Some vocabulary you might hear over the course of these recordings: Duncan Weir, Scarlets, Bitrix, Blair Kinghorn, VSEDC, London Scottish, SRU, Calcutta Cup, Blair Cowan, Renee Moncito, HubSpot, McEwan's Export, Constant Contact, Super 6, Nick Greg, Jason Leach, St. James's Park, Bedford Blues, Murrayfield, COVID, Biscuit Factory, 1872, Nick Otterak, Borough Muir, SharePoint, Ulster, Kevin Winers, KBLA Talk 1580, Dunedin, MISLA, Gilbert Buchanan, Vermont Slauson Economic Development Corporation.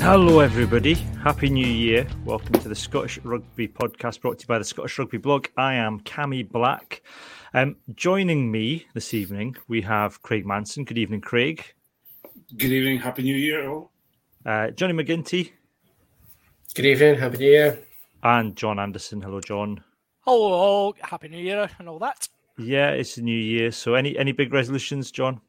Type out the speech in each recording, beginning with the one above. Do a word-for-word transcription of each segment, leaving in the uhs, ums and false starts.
Hello everybody, Happy New Year. Welcome to the Scottish Rugby Podcast brought to you by the Scottish Rugby Blog. I am Cammy Black. Um, joining me this evening, we have Craig Manson. Good evening, Craig. Good evening, Happy New Year all. Uh, Johnny McGinty. Good evening, Happy New Year. And John Anderson. Hello, John. Hello all, Happy New Year and all that. Yeah, it's the new year. So any, any big resolutions, John?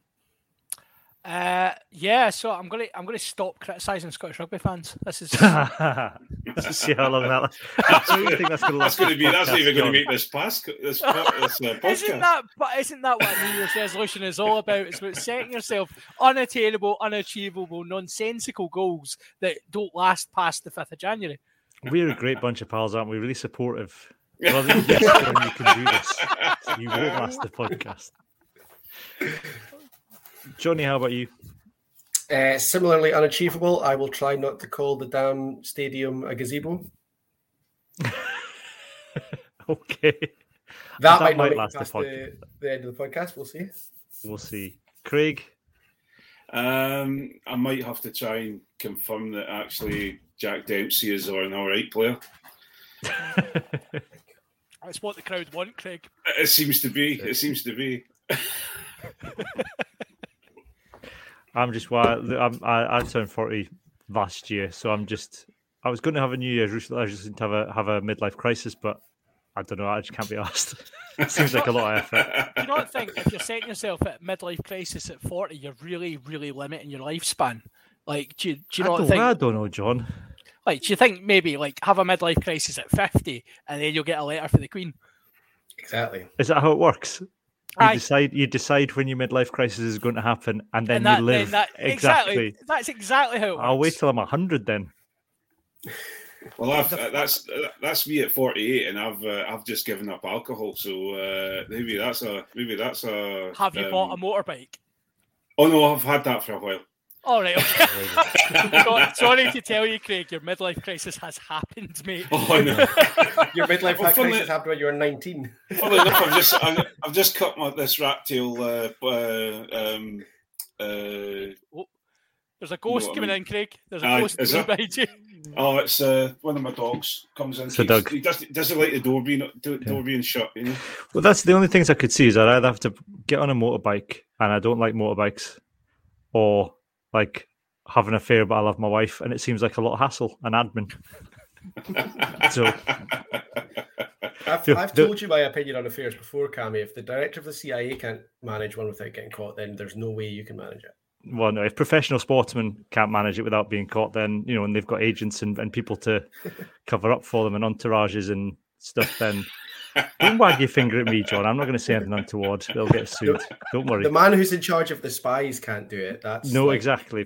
Uh, yeah, so I'm gonna I'm gonna stop criticising Scottish rugby fans. This is let's see how long that lasts. I don't think that's gonna last. That's gonna be that's not even gonna make this pass. This, this uh, podcast. Isn't that? But isn't that what a New Year's resolution is all about? It's about setting yourself unattainable, unachievable, nonsensical goals that don't last past the fifth of January. We're a great bunch of pals, aren't we? Really supportive. Well, you can do this. You won't last the podcast. Johnny, how about you? Uh, similarly unachievable. I will try not to call the damn stadium a gazebo. Okay. That, that might, might last the, the, the end of the podcast. We'll see. We'll see. Craig? Um, I might have to try and confirm that actually Jack Dempsey is an all right player. That's what the crowd want, Craig. It seems to be. It seems to be. I'm just why I'm, I, I turned forty last year, so I'm just. I was going to have a New Year's resolution to have a have a midlife crisis, but I don't know. I just can't be asked. It seems like a lot of effort. Do you not think if you're setting yourself at midlife crisis at forty, you're really, really limiting your lifespan? Like, do you, do you not I don't, think? I don't know, John. Like, do you think maybe like have a midlife crisis at fifty, and then you'll get a letter for the Queen? Exactly. Is that how it works? You I, decide. You decide when your midlife crisis is going to happen, and then and that, you live. That, exactly. exactly. That's exactly how it works. I'll wait till I'm a hundred then. Well, I've, that's that's me at forty-eight, and I've uh, I've just given up alcohol. So uh, maybe that's a maybe that's a. Have you um, bought a motorbike? Oh no, I've had that for a while. All right. Okay. God, sorry to tell you, Craig, your midlife crisis has happened, mate. Oh, I know. Your midlife well, crisis happened when you were nineteen. Funnily enough, I've just I'm, I've just cut my, this rat tail. Uh, uh, um, uh, oh, there's a ghost you know coming I mean? in, Craig. There's a Aye, ghost coming behind you. Oh, it's uh, one of my dogs comes in. It's a dog. He doesn't, doesn't like the door being door yeah. being shut. You know. Well, that's the only things I could see is I'd either have to get on a motorbike, and I don't like motorbikes, or like have an affair, but I love my wife, and it seems like a lot of hassle and admin. so, I've, do, I've told do, you my opinion on affairs before, Cammy. If the director of the C I A can't manage one without getting caught, then there's no way you can manage it. Well, no, if professional sportsmen can't manage it without being caught, then, you know, and they've got agents and, and people to cover up for them and entourages and stuff, then don't wag your finger at me, John. I'm not going to say anything untoward. They'll get sued. Don't worry. The man who's in charge of the spies can't do it. That's no, like... exactly.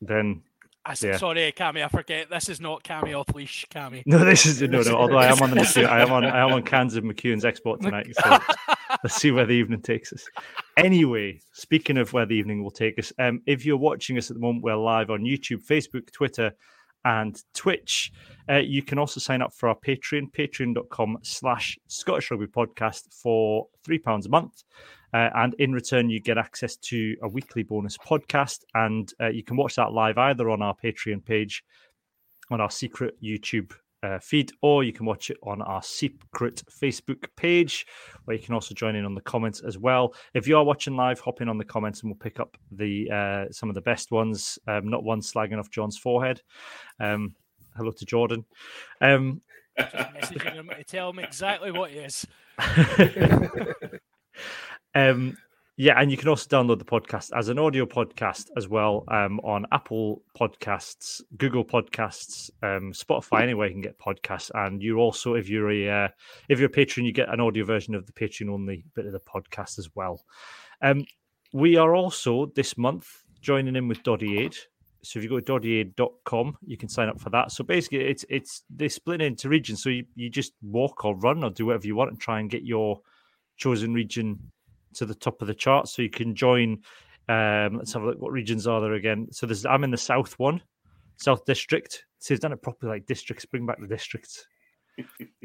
Then, I, yeah. sorry, Cammy, I forget. This is not Cammy off leash, Cammy. No, this is no, no. Although I am on the, I am on, I am on cans of McEwan's Export tonight. So let's see where the evening takes us. Anyway, speaking of where the evening will take us, um, if you're watching us at the moment, we're live on YouTube, Facebook, Twitter, and Twitch. Uh, you can also sign up for our Patreon, patreon.com slash Scottish Rugby Podcast for three pounds a month. Uh, and in return, you get access to a weekly bonus podcast. And uh, you can watch that live either on our Patreon page, on our secret YouTube uh, feed, or you can watch it on our secret Facebook page, where you can also join in on the comments as well. If you are watching live, hop in on the comments and we'll pick up the uh, some of the best ones. Um, not one slagging off John's forehead. Um, hello to Jordan. Um, Just messaging him to tell him exactly what he is. Um, yeah, and you can also download the podcast as an audio podcast as well, um, on Apple Podcasts, Google Podcasts, um, Spotify, anywhere you can get podcasts. And you also, if you're a uh, if you're a patron, you get an audio version of the Patreon only bit of the podcast as well. Um, we are also this month joining in with Doddy Aid. So if you go to doddy aid dot com, you can sign up for that. So basically, it's it's they split into regions, so you, you just walk or run or do whatever you want and try and get your chosen region to the top of the chart, so you can join. Um, let's have a look. What regions are there again? So there's I'm in the South one, South District. So they've done it properly, like districts. Bring back the districts.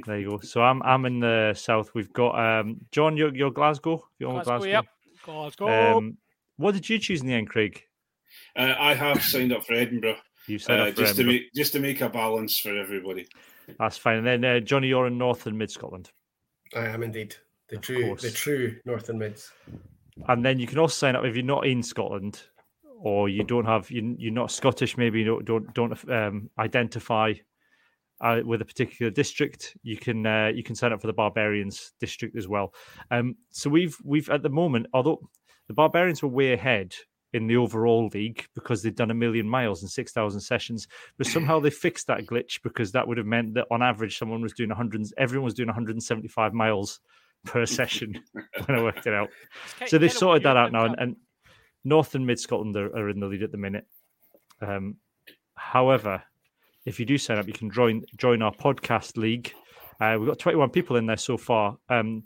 There you go. So I'm I'm in the South. We've got um, John. You're, you're Glasgow. You're Glasgow. Glasgow. Yep. Glasgow. Um, what did you choose in the end, Craig? Uh, I have signed up for Edinburgh. You've said uh, it for just him, to make just to make a balance for everybody. That's fine. And then uh, Johnny, you're in North and Mid Scotland. I am indeed. The of true, course. the true North and Mids. And then you can also sign up if you're not in Scotland, or you don't have you, you're not Scottish. Maybe you don't don't um, identify uh, with a particular district. You can uh, you can sign up for the Barbarians district as well. Um, so we've we've at the moment, although the Barbarians were way ahead in the overall league because they'd done a million miles and six thousand sessions, but somehow they fixed that glitch, because that would have meant that on average someone was doing one hundred, everyone was doing one hundred seventy-five miles per session when I worked it out. So they've sorted that out now, and, and North and Mid Scotland are, are in the lead at the minute. Um, however, if you do sign up, you can join join our podcast league. Uh, we've got twenty-one people in there so far. Um,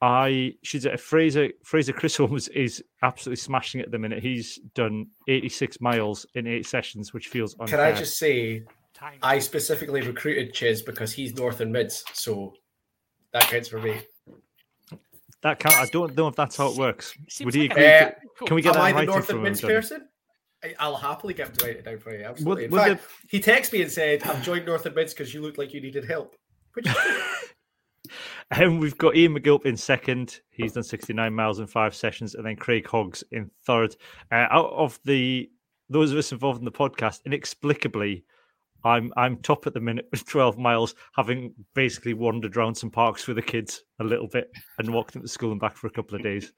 I should say Fraser Fraser Chris Holmes is absolutely smashing it at the minute. He's done eighty-six miles in eight sessions, which feels unfair. Can I just say, I specifically recruited Chiz because he's North and Mids, so that counts for me. That count. I don't know if that's how it works. Seems Would he like agree? A, to, cool. Can we get Am that I the North and Mids person? I'll happily get to write it down for you. Absolutely. Would, in fact, the... he texted me and said, "I've joined North and Mids because you looked like you needed help." Which. Um, we've got Ian McGeechan in second. He's done sixty-nine miles in five sessions, and then Craig Hoggs in third. Uh, out of the those of us involved in the podcast, inexplicably, I'm I'm top at the minute with twelve miles, having basically wandered around some parks with the kids a little bit and walked them to school and back for a couple of days.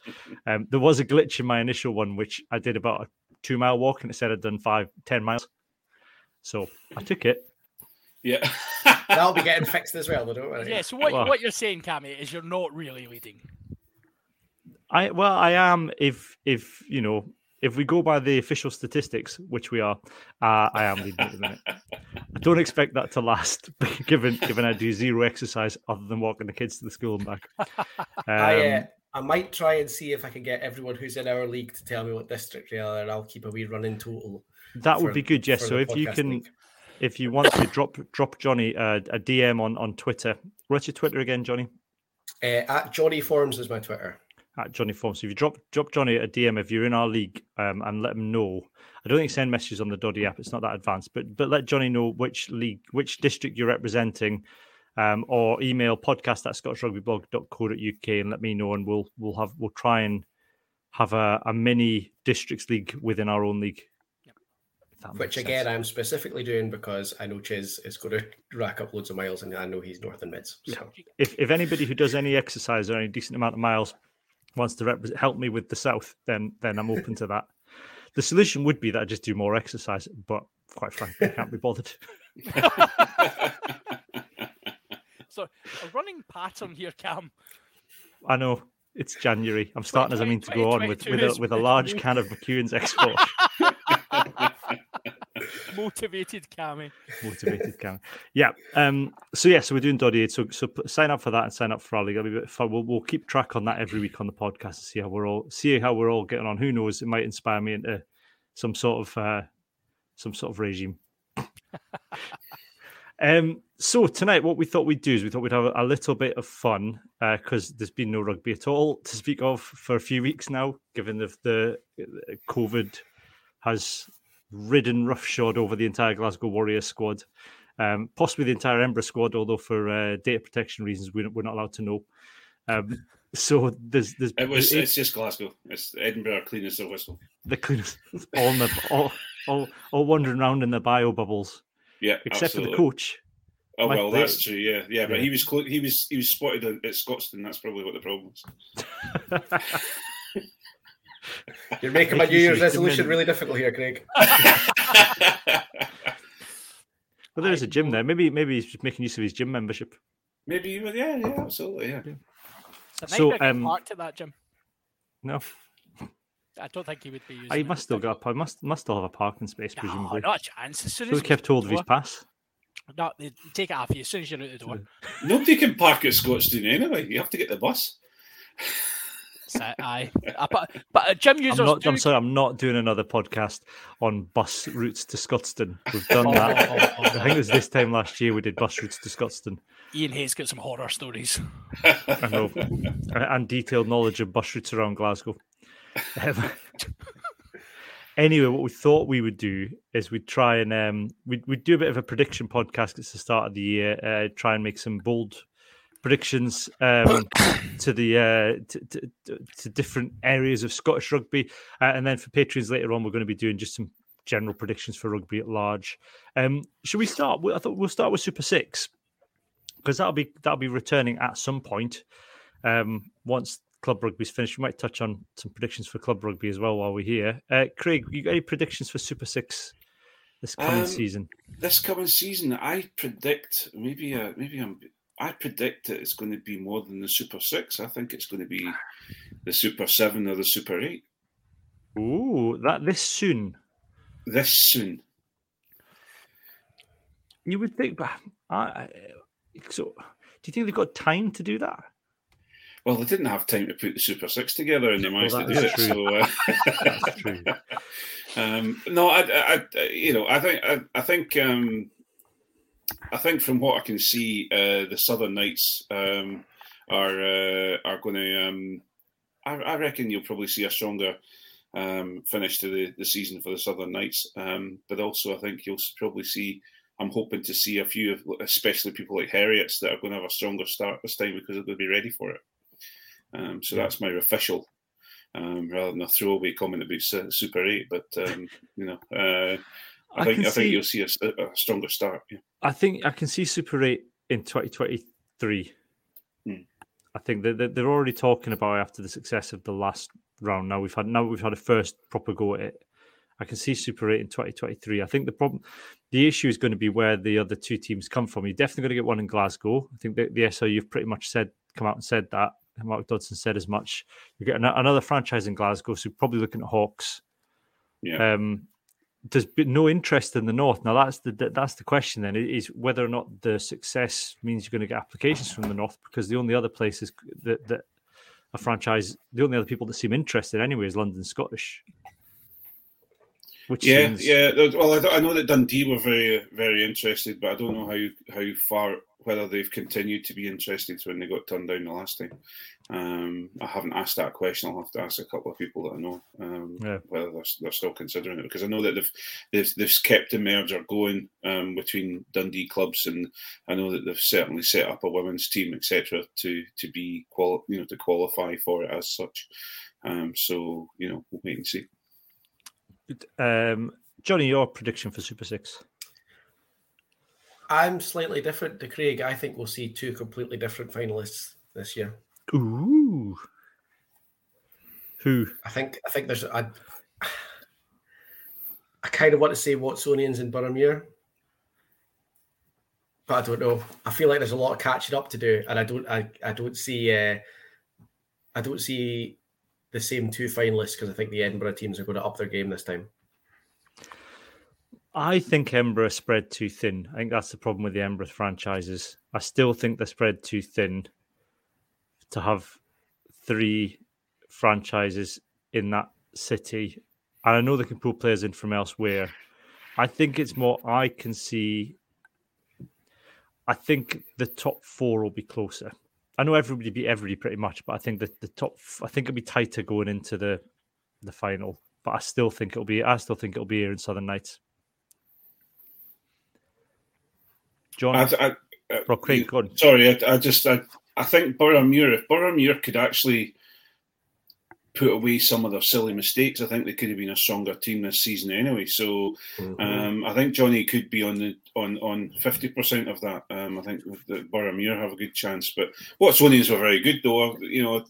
Um, there was a glitch in my initial one, which I did about a two mile walk, and it said I'd done five ten miles, so I took it. Yeah. That'll be getting fixed as well, though, don't worry. Yeah, so what, well, what you're saying, Cammy, is you're not really leading. I Well, I am if, if you know, if we go by the official statistics, which we are, uh, I am leading at the minute. I don't expect that to last, given given I do zero exercise other than walking the kids to the school and back. Um, I, uh, I might try and see if I can get everyone who's in our league to tell me what district they are, and I'll keep a wee running total. That for, would be good, yes. So if you can... League. If you want to drop drop Johnny uh, a D M on, on Twitter. What's your Twitter again, Johnny? Uh, at Johnny Forms is my Twitter. At Johnny Forms. So if you drop drop Johnny a D M if you're in our league, um, and let him know. I don't think send messages on the Doddy app. It's not that advanced, but but let Johnny know which league, which district you're representing, um, or email podcast at scottish rugby blog dot co dot uk and let me know, and we'll we'll have we'll try and have a, a mini districts league within our own league. Which again, sense. I'm specifically doing because I know Chiz is going to rack up loads of miles, and I know he's North and Mids. So. If if anybody who does any exercise or any decent amount of miles wants to rep- help me with the South, then then I'm open to that. The solution would be that I just do more exercise, but quite frankly, I can't be bothered. So a running pattern here, Cam. I know it's January. I'm starting as I mean to go on with with a, with a large can of McEwan's Export. Motivated Cammy. Motivated Cammy. Yeah. Um, so, yeah, so we're doing Doddy. So, so sign up for that and sign up for our league. That'll be a bit fun. We'll, we'll keep track on that every week on the podcast to see how we're all see how we're all getting on. Who knows? It might inspire me into some sort of uh, some sort of regime. um. So tonight, what we thought we'd do is we thought we'd have a little bit of fun, because uh, there's been no rugby at all to speak of for a few weeks now, given the, the COVID has ridden roughshod over the entire Glasgow Warriors squad, um, possibly the entire Edinburgh squad, although for uh, data protection reasons we're not allowed to know. Um, so there's, there's it was, it's, it's just Glasgow. It's Edinburgh are clean as a whistle. The cleanest, all, the, all, all, all wandering around in their bio bubbles. Yeah, except absolutely. For the coach. Oh Mike, well, that's they, true. Yeah, yeah, yeah, but he was clo- he was he was spotted at Scotstoun. That's probably what the problem was. You're making my New Year's resolution really difficult here, Craig. Well, there is a gym there. Maybe, maybe he's just making use of his gym membership. Maybe, yeah, yeah, absolutely, yeah. yeah. There so, might um, parked at that gym. No, I don't think he would be. Using I must it. still got. I must must still have a parking space, no, presumably. Not a chance. As soon as so he kept hold of his pass. No, they take it off you as soon as you're out the door. Nobody can park at Scotstoun anyway. You have to get the bus. Aye, but, but gym users. I'm, not, do... I'm sorry, I'm not doing another podcast on bus routes to Scotstoun. We've done that. I think it was this time last year we did bus routes to Scotstoun. Ian Hayes got some horror stories. I know, and detailed knowledge of bus routes around Glasgow. Um, Anyway, what we thought we would do is we'd try and um, we'd, we'd do a bit of a prediction podcast at the start of the year, uh, try and make some bold predictions um, to the uh, to, to, to different areas of Scottish rugby. Uh, and then for Patreons later on, we're going to be doing just some general predictions for rugby at large. Um, should we start? I thought we'll start with Super six, because that'll be that'll be returning at some point. Um, once club rugby's finished, we might touch on some predictions for club rugby as well while we're here. Uh, Craig, you got any predictions for Super six this coming um, season? This coming season, I predict maybe uh, maybe I'm I predict that it's going to be more than the Super six. I think it's going to be the Super seven or the Super eight. Ooh, that this soon. This soon. You would think, but I, so do you think they've got time to do that? Well, they didn't have time to put the Super six together, and they managed well, to do it. True. So, uh, that's true. Um, no, I, I, you know, I think, I, I think, um, I think, from what I can see, uh, the Southern Knights um, are uh, are going to. Um, I, I reckon you'll probably see a stronger um, finish to the, the season for the Southern Knights, um, but also I think you'll probably see. I'm hoping to see a few, especially people like Heriots, that are going to have a stronger start this time because they're going to be ready for it. Um, so yeah. That's my official, um, rather than a throwaway comment about Super eight. But um, you know, uh, I, I think I see, think you'll see a, a stronger start. Yeah. I think I can see Super eight in twenty twenty-three. Hmm. I think they're they're already talking about it after the success of the last round. Now we've had now we've had a first proper go at it. I can see Super eight in twenty twenty-three. I think the problem, the issue is going to be where the other two teams come from. You're definitely going to get one in Glasgow. I think the, the S O U have pretty much said, come out and said that. And Mark Dodson said as much. You get an, another franchise in Glasgow, so you're probably looking at Hawks. Yeah. Um, there's been no interest in the North. Now, that's the that's the question then, is whether or not the success means you're going to get applications from the North, because the only other places that, that a franchise, the only other people that seem interested anyway is London Scottish. Which yeah, seems... yeah. Well, I know that Dundee were very, very interested, but I don't know how how far, whether they've continued to be interested when they got turned down the last time. Um, I haven't asked that question. I'll have to ask a couple of people that I know um, yeah. whether they're, they're still considering it, because I know that they've they've, they've kept the merger going um, between Dundee clubs, and I know that they've certainly set up a women's team, et cetera, to to be quali- you know, to qualify for it as such. Um, so you know, we'll wait and see. Um, Johnny, your prediction for Super six? I'm slightly different to Craig. I think we'll see two completely different finalists this year. Ooh, who? I think I think there's. I, I kind of want to say Watsonians and Borough Muir, but I don't know. I feel like there's a lot of catching up to do, and I don't. I, I don't see. Uh, I don't see. The same two finalists, because I think the Edinburgh teams are going to up their game this time. I think Edinburgh spread too thin. I think that's the problem with the Edinburgh franchises. I still think they're spread too thin to have three franchises in that city. And I know they can pull players in from elsewhere. I think it's more, I can see, I think the top four will be closer. I know everybody beat everybody pretty much, but I think that the top, I think it'll be tighter going into the the final. But I still think it'll be, I still think it'll be here in Southern Knights. John, I, I, I, Craig, go on. Sorry, I, I just, I, I think Borough Muir, if Borough Muir could actually put away some of their silly mistakes, I think they could have been a stronger team this season anyway. So mm-hmm. um, I think Johnny could be on the on on fifty percent of that. Um, I think the Borough Muir have a good chance. But Watsonians were very good, though. You know,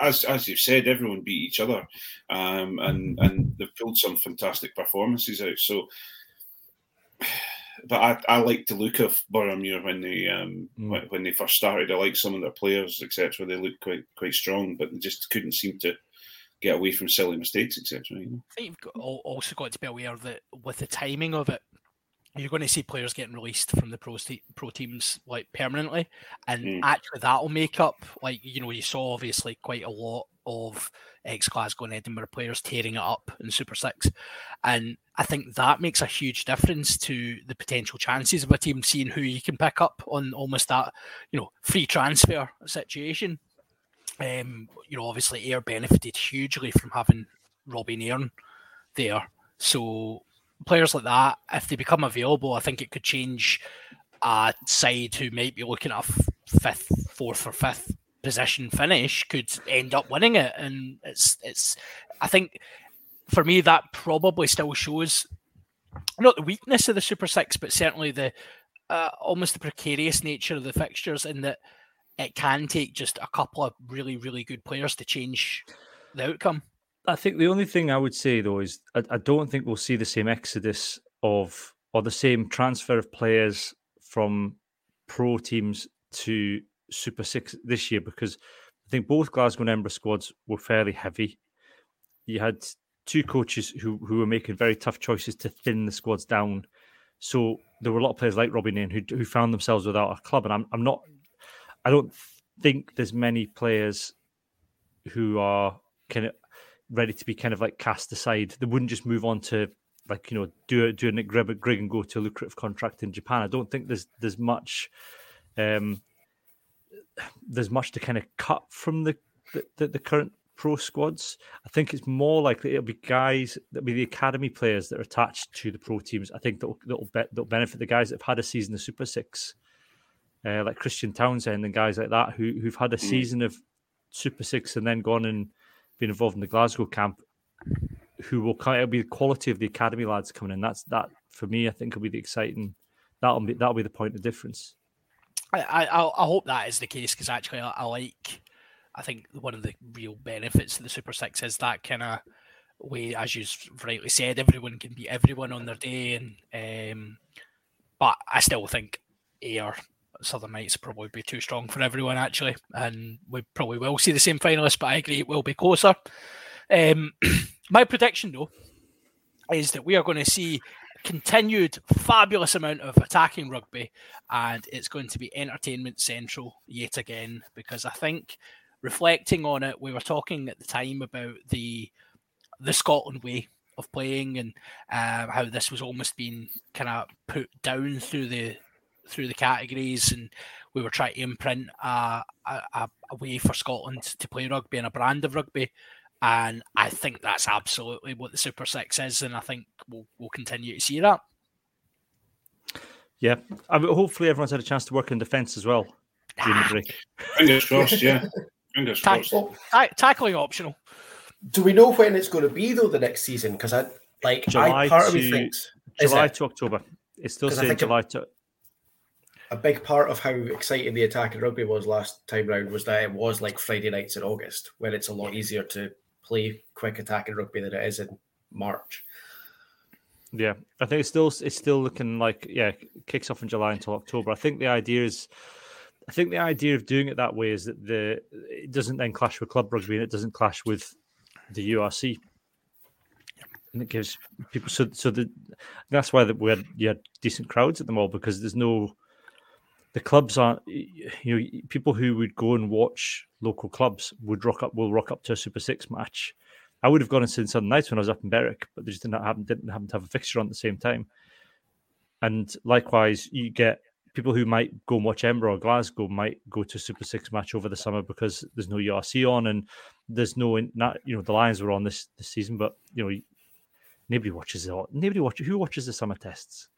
as as you've said, everyone beat each other, um, and and they've pulled some fantastic performances out. So, but I I like the look of Borough Muir when they um mm. when they first started. I like some of their players, et cetera. They looked quite quite strong, but they just couldn't seem to get away from silly mistakes, et cetera. You know? I think you've got, also got to be aware that with the timing of it, you're going to see players getting released from the pro, te- pro teams like permanently, and mm. actually that'll make up. Like, you know, you saw obviously quite a lot of ex-Glasgow and Edinburgh players tearing it up in Super six, and I think that makes a huge difference to the potential chances of a team seeing who you can pick up on almost that, you know, free transfer situation. Um, you know, obviously Ayr benefited hugely from having Robbie Nairn there, So players like that, if they become available, I think it could change a side who might be looking at a fifth, fourth or fifth position finish could end up winning it. And it's, it's. I think for me that probably still shows not the weakness of the Super six, but certainly the uh, almost the precarious nature of the fixtures, in that it can take just a couple of really, really good players to change the outcome. I think the only thing I would say, though, is I, I don't think we'll see the same exodus of, or the same transfer of players from pro teams to Super six this year, because I think both Glasgow and Edinburgh squads were fairly heavy. You had two coaches who, who were making very tough choices to thin the squads down. So there were a lot of players like Robbie Nairn who, who found themselves without a club. And I'm, I'm not, I don't think there's many players who are kind of ready to be kind of like cast aside. They wouldn't just move on to, like, you know, do do a Nick Greg and go to a lucrative contract in Japan. I don't think there's there's much um, there's much to kind of cut from the the, the current pro squads. I think it's more likely it'll be guys that'll be the academy players that are attached to the pro teams. I think that'll that'll, be, that'll benefit the guys that have had a season of Super Six, uh, like Christian Townsend and guys like that who who've had a season of Super Six and then gone and been involved in the Glasgow camp, who will come, it'll be the quality of the academy lads coming in. That's that for me. I think will be the exciting. That'll be that'll be the point of difference. I I, I hope that is the case, because actually I, I like. I think one of the real benefits of the Super Six is that kind of way, as you rightly said, everyone can beat everyone on their day. And um, but I still think Ayr, Southern Knights probably be too strong for everyone, actually, and we probably will see the same finalists, but I agree it will be closer. Um, my prediction, though, is that we are going to see continued fabulous amount of attacking rugby, and it's going to be entertainment central yet again, because I think, reflecting on it, we were talking at the time about the the Scotland way of playing, and uh, how this was almost being kind of put down through the through the categories, and we were trying to imprint a, a, a way for Scotland to play rugby and a brand of rugby. And I think that's absolutely what the Super Six is, and I think we'll, we'll continue to see that. Yeah, I mean, hopefully everyone's had a chance to work in defence as well. Ah. Fingers crossed, yeah. Fingers Ta- crossed. Ta- tackling optional. Do we know when it's going to be, though, the next season? Because I like July I, part to, of me thinks July to October. It's still saying July to. A big part of how exciting the attacking rugby was last time round was that it was like Friday nights in August, where it's a lot easier to play quick attacking rugby than it is in March. Yeah, I think it's still it's still looking like, yeah, it kicks off in July until October. I think the idea is, I think the idea of doing it that way is that the it doesn't then clash with club rugby and it doesn't clash with the U R C. And it gives people so so the that's why that we had you had decent crowds at the mall, because there's no. The clubs aren't, you know, people who would go and watch local clubs would rock up, will rock up to a Super Six match. I would have gone and seen Southern Knights when I was up in Berwick, but they just didn't happen, didn't happen to have a fixture on at the same time. And likewise, you get people who might go and watch Edinburgh or Glasgow might go to a Super Six match over the summer because there's no U R C on, and there's no, not, you know, the Lions were on this, this season, but, you know, nobody watches it all. Nobody watches, who watches the summer tests?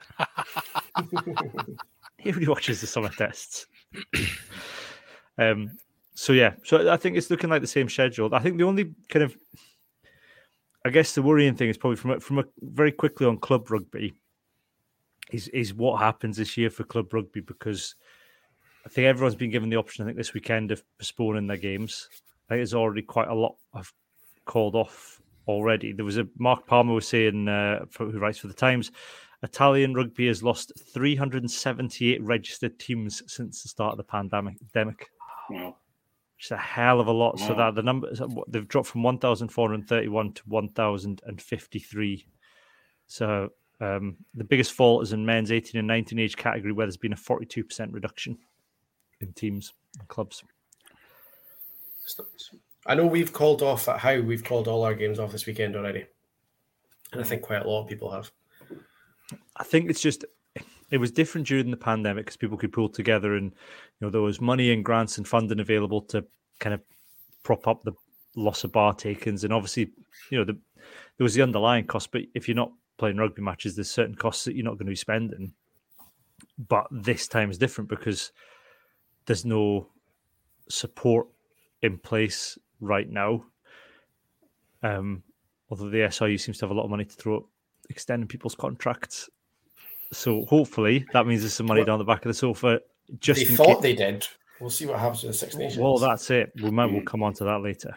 Everybody watches the summer tests. um, so, yeah. So I think it's looking like the same schedule. I think the only kind of, I guess the worrying thing is probably from a, from a very quickly on club rugby is, is what happens this year for club rugby, because I think everyone's been given the option, I think, this weekend of postponing their games. I think there's already quite a lot I've called off already. There was a, Mark Palmer was saying, uh, who writes for The Times, Italian rugby has lost three hundred seventy-eight registered teams since the start of the pandemic. Wow. Which is a hell of a lot. Wow. So that the numbers, they've dropped from one thousand four hundred thirty-one to one thousand fifty-three. So um, the biggest fall is in men's eighteen and nineteen age category, where there's been a forty-two percent reduction in teams and clubs. I know we've called off at how we've called all our games off this weekend already. And I think quite a lot of people have. I think it's just, it was different during the pandemic because people could pull together, and, you know, there was money and grants and funding available to kind of prop up the loss of bar takings. And obviously, you know, the there was the underlying cost, but if you're not playing rugby matches, there's certain costs that you're not going to be spending. But this time is different because there's no support in place right now. Um, although the S I U seems to have a lot of money to throw at extending people's contracts. So hopefully that means there's some money well, down the back of the sofa. Just they thought case. They did. We'll see what happens to the Six Nations. Well, that's it. We might we'll come on to that later.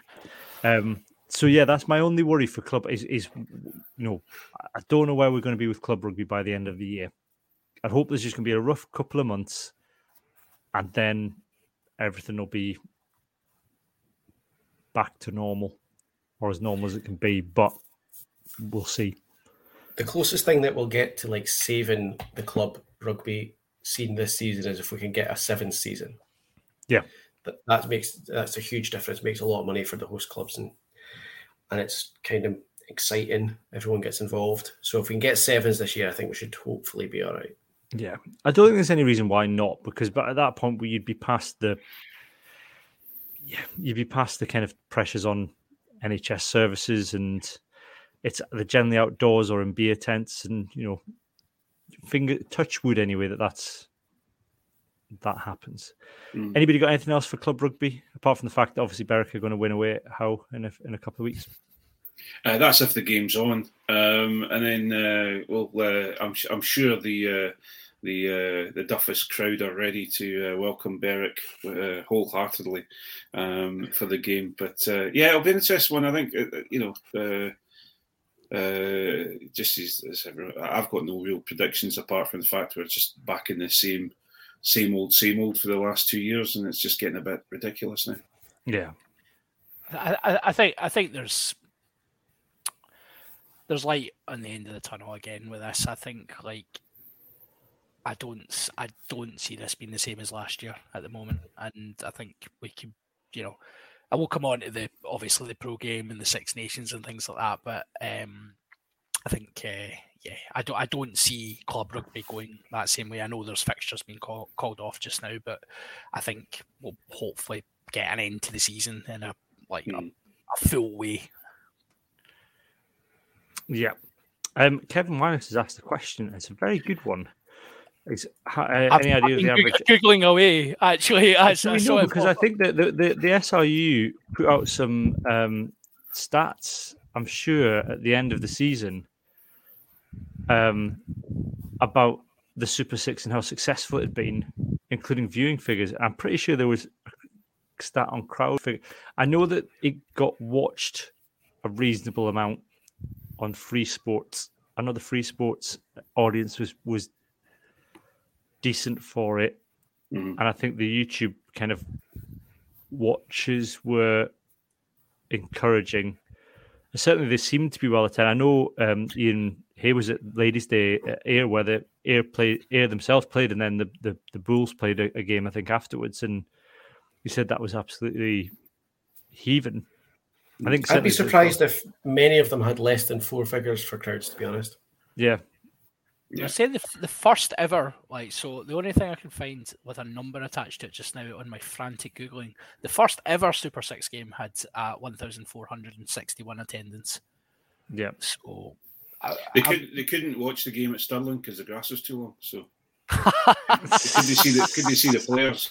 Um, so yeah, that's my only worry for club is, is you know, I don't know where we're going to be with club rugby by the end of the year. I hope there's just going to be a rough couple of months, and then everything will be back to normal, or as normal as it can be. But we'll see. The closest thing that we'll get to like saving the club rugby scene this season is if we can get a seventh season. Yeah, that, that makes that's a huge difference. Makes a lot of money for the host clubs, and and it's kind of exciting. Everyone gets involved. So if we can get sevens this year, I think we should hopefully be all right. Yeah, I don't think there's any reason why not, because but at that point you'd be past the yeah you'd be past the kind of pressures on N H S services, and it's they're generally outdoors or in beer tents, and you know, finger touch wood anyway that that's. That happens. Mm. Anybody got anything else for club rugby apart from the fact that obviously Berwick are going to win away at Howe in a, in a couple of weeks? Uh, that's if the game's on, um, and then uh, well, uh, I'm I'm sure the uh, the uh, the Duffus crowd are ready to uh, welcome Berwick uh, wholeheartedly um, for the game. But uh, yeah, it'll be an interesting one. I think uh, you know. Uh, uh, just as, as everyone, I've got no real predictions apart from the fact we're just back in the same. Same old, same old for the last two years, and it's just getting a bit ridiculous now. Yeah, I, I think I think there's there's light on the end of the tunnel again with this. I think like I don't I don't see this being the same as last year at the moment, and I think we can, you know, I will come on to the obviously the pro game and the Six Nations and things like that, but um, I think. Uh, Yeah, I don't. I don't see club rugby going that same way. I know there's fixtures being call, called off just now, but I think we'll hopefully get an end to the season in a like mm. a, a full way. Yeah, um, Kevin Winers has asked a question. It's a very good one. Is uh, any idea of the average? Googling away actually. I, I, I saw because I think that the, the the S R U put out some um, stats. I'm sure at the end of the season. Um, about the Super six and how successful it had been, including viewing figures. I'm pretty sure there was a stat on crowd figure. I know that it got watched a reasonable amount on Free Sports. I know the Free Sports audience was, was decent for it. Mm-hmm. And I think the YouTube kind of watches were encouraging. Certainly they seemed to be well attended. I know um, Ian... He was at Ladies' Day at Ayr, where the Ayr, played, Ayr themselves played, and then the, the, the Bulls played a, a game, I think, afterwards. And he said that was absolutely heaving. I think I'd be surprised if many of them had less than four figures for crowds, to be honest. Yeah. yeah. I was saying the, the first ever, like, so the only thing I can find with a number attached to it just now on my frantic Googling, the first ever Super six game had uh, one thousand four hundred sixty-one attendance. Yeah. So... I, they, couldn't, they couldn't watch the game at Stirling because the grass was too long. So could they see the could they see the players?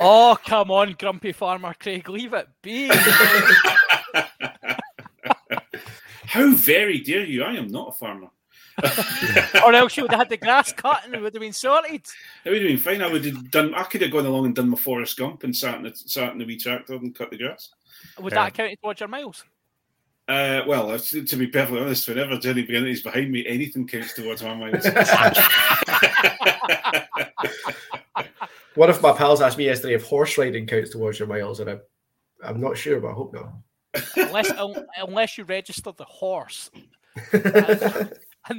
Oh come on, grumpy farmer Craig, leave it be. How very dare you? I am not a farmer. Or else you would have had the grass cut and it would have been sorted. It would have been fine. I would have done. I could have gone along and done my Forrest Gump and sat in the sat in the wee tractor and cut the grass. Would yeah. that count towards your miles? Uh, well, to be perfectly honest, whenever Johnny McGinty is behind me, anything counts towards my mind. One of my pals asked me yesterday if horse riding counts towards your miles, and I, I'm not sure, but I hope not. Unless un- unless you register the horse. Then...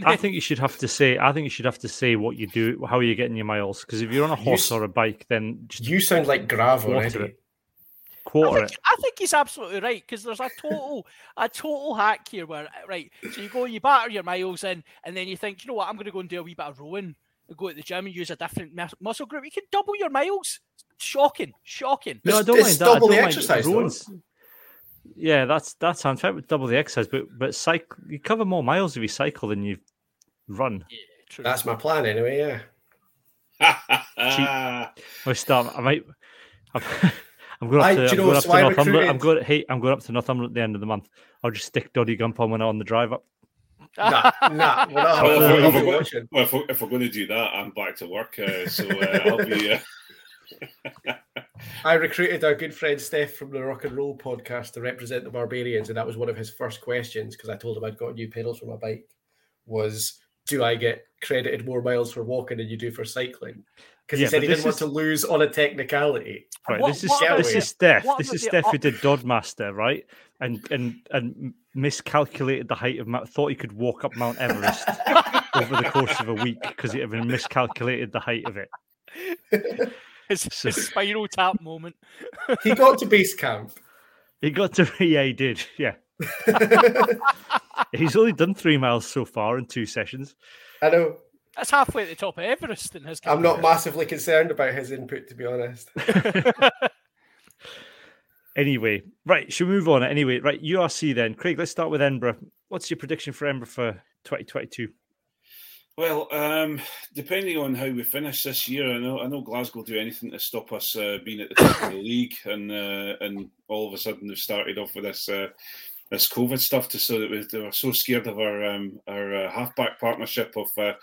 I think you should have to say. I think you should have to say what you do, how you're getting your miles, because if you're on a horse you, or a bike, then just you sound like Grav already. Quarter I think, I think he's absolutely right because there's a total a total hack here where right so you go you batter your miles in and then you think you know what I'm going to go and do a wee bit of rowing and go to the gym and use a different mus- muscle group. You can double your miles. Shocking shocking. No, I don't it's mind that. Double I don't the mind exercise. Yeah, that's that's I'm trying with double the exercise, but but cycle you cover more miles if you cycle than you run. Yeah, true. That's my plan anyway. Yeah. We start. I might. I'm, I'm going up I, to, I'm going know, up so to Northumberland. I'm going. Hey, I'm going up to Northumberland at the end of the month. I'll just stick Doddy Gump on when I'm on the drive up. Nah, nah. We're not well, if, we're, if, we're, well if, we're, if we're going to do that, I'm back to work, uh, so uh, I'll be. Uh... I recruited our good friend Steph from the Rock and Roll podcast to represent the Barbarians, and that was one of his first questions because I told him I'd got new pedals for my bike. Was do I get credited more miles for walking than you do for cycling? Because yeah, he said he didn't is... want to lose on a technicality. Right, what, this is this is Steph. This is Steph who did Dodmaster, right? And and and miscalculated the height of Mount. Thought he could walk up Mount Everest over the course of a week because he had miscalculated the height of it. His, so, his spiral tap moment. He got to base camp. He got to, yeah, he did, yeah. He's only done three miles so far in two sessions. I know. That's halfway at the top of Everest in his camp. I'm not massively concerned about his input, to be honest. Anyway, right, should we move on? Anyway, right, U R C then. Craig, let's start with Edinburgh. What's your prediction for Edinburgh for twenty twenty-two? Well, um, depending on how we finish this year, I know I know Glasgow will do anything to stop us uh, being at the top of the league, and uh, and all of a sudden they've started off with this uh, this COVID stuff, to so that we, they were so scared of our um, our uh, halfback partnership of uh,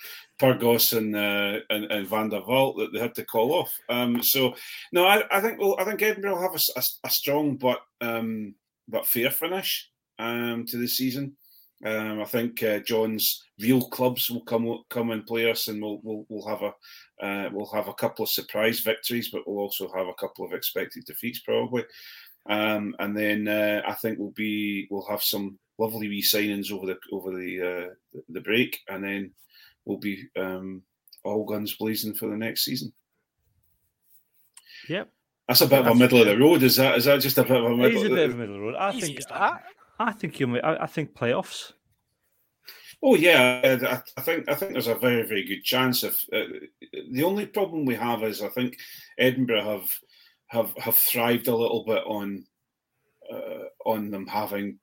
Purgos and, uh, and and Van der Vaart that they had to call off. Um, so no, I, I think well, I think Edinburgh will have a, a, a strong but um, but fair finish um, to the season. Um, I think uh, John's real clubs will come come and play us, and we'll we'll, we'll have a uh, we'll have a couple of surprise victories, but we'll also have a couple of expected defeats probably. Um, and then uh, I think we'll be we'll have some lovely wee signings over the over the uh, the break, and then we'll be um, all guns blazing for the next season. Yep, that's a bit that's of a middle of the road. Is that is that just a bit of a middle? It is a bit of a middle of the road. I Easy think that. I think you'll. I think playoffs. Oh yeah, I think I think there's a very very good chance. If uh, the only problem we have is I think Edinburgh have have, have thrived a little bit on uh, on them having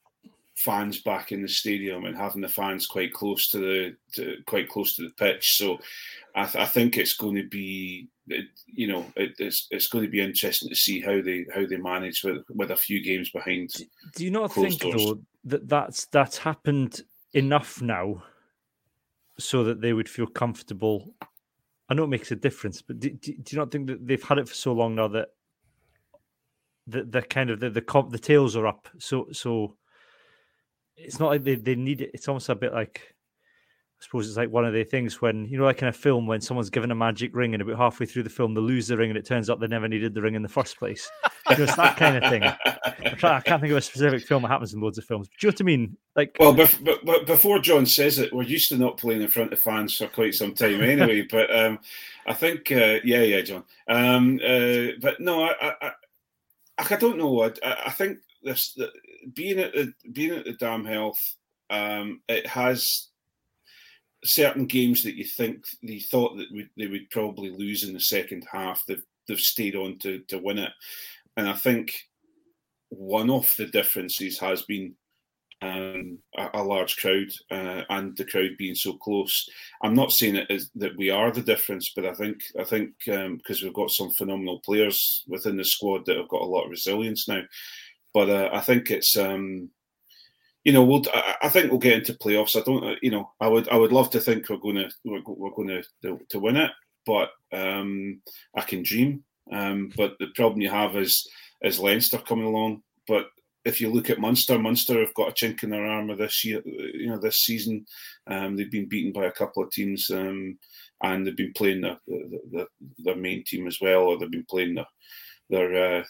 fans back in the stadium and having the fans quite close to the to, quite close to the pitch. So I, th- I think it's going to be. It, you know, it, it's it's going to be interesting to see how they how they manage with, with a few games behind. Do you not think doors. though that that's that's happened enough now, so that they would feel comfortable? I know it makes a difference, but do, do, do you not think that they've had it for so long now that that the kind of the the, comp, the tails are up? So so it's not like they, they need it. It's almost a bit like. I suppose it's like one of the things when, you know, like in a film when someone's given a magic ring and about halfway through the film they lose the ring and it turns out they never needed the ring in the first place. You know, it's that kind of thing. I'm trying, I can't think of a specific film that happens in loads of films. Do you know what I mean? Like, well, bef- b- b- before John says it, we're used to not playing in front of fans for quite some time anyway. But um, I think, uh, yeah, yeah, John. Um, uh, but no, I, I, I, I don't know. I, I think this the, being at the being at the Dam Health, um, it has. Certain games that you think they thought that we, they would probably lose in the second half, they've they've stayed on to, to win it, and I think one of the differences has been um, a, a large crowd uh, and the crowd being so close. I'm not saying it is, that we are the difference, but I think I think because um, we've got some phenomenal players within the squad that have got a lot of resilience now. But uh, I think it's. Um, You know, we'll. I think we'll get into playoffs. I don't. You know, I would. I would love to think we're going to. We're, we're going to to win it, but um, I can dream. Um, but the problem you have is is Leinster coming along. But if you look at Munster, Munster have got a chink in their armour this year. You know, this season, um, they've been beaten by a couple of teams, um, and they've been playing their, their their main team as well, or they've been playing their their uh,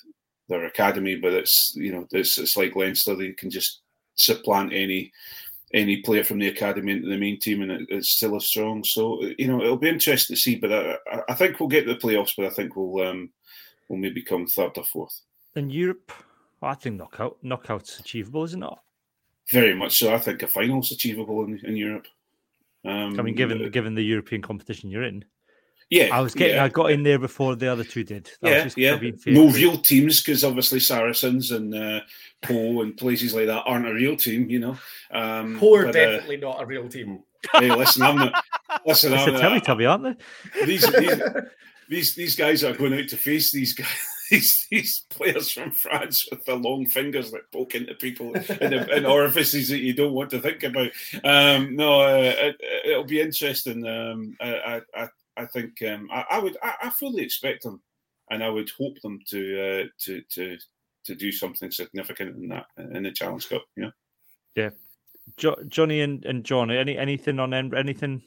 their academy. But it's you know, it's it's like Leinster. They can just supplant any any player from the academy into the main team, and it, it's still a strong. So you know it'll be interesting to see. But I, I think we'll get to the playoffs. But I think we'll um, we'll maybe come third or fourth. And Europe, I think knockout knockouts achievable, isn't it? Very much so. I think a final's achievable in, in Europe. Um, I mean, given uh, given the European competition you're in. Yeah, I was getting. Yeah. I got in there before the other two did. That yeah, was just yeah. No real teams, because obviously Saracens and uh, Pau and places like that aren't a real team, you know. Um, Pau are definitely uh, not a real team. Hey, listen, I'm not. Listen, it's I'm a Teletubby, aren't they? These, these, these these guys are going out to face these guys. These, these players from France with the long fingers that poke into people in, in orifices that you don't want to think about. Um, no, uh, it, it'll be interesting. Um, I, I, I think um, I, I would. I, I fully expect them, and I would hope them to uh, to to to do something significant in that in the Challenge Cup. You know. Yeah, jo- Johnny and, and John. Any anything on anything?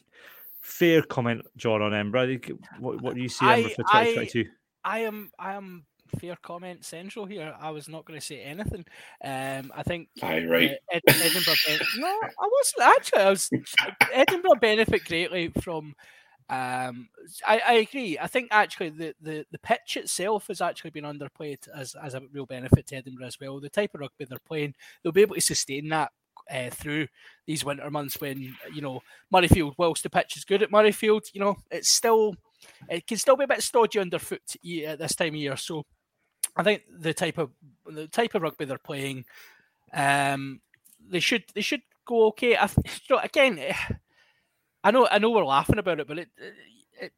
Fair comment, John, on Edinburgh. What what do you see Edinburgh for twenty twenty-two? I am. I am. Fair comment central here. I was not going to say anything. Um, I think Aye, right. uh, Ed- Edinburgh. Ben- no, I wasn't actually. I was. Edinburgh benefit greatly from. Um, I, I agree. I think actually the, the, the pitch itself has actually been underplayed as as a real benefit to Edinburgh as well. The type of rugby they're playing, they'll be able to sustain that uh, through these winter months when, you know, Murrayfield. Whilst the pitch is good at Murrayfield, you know, it's still it can still be a bit stodgy underfoot at this time of year. So. I think the type of the type of rugby they're playing, um, they should they should go okay. I, you know, again, I know I know we're laughing about it, but it, it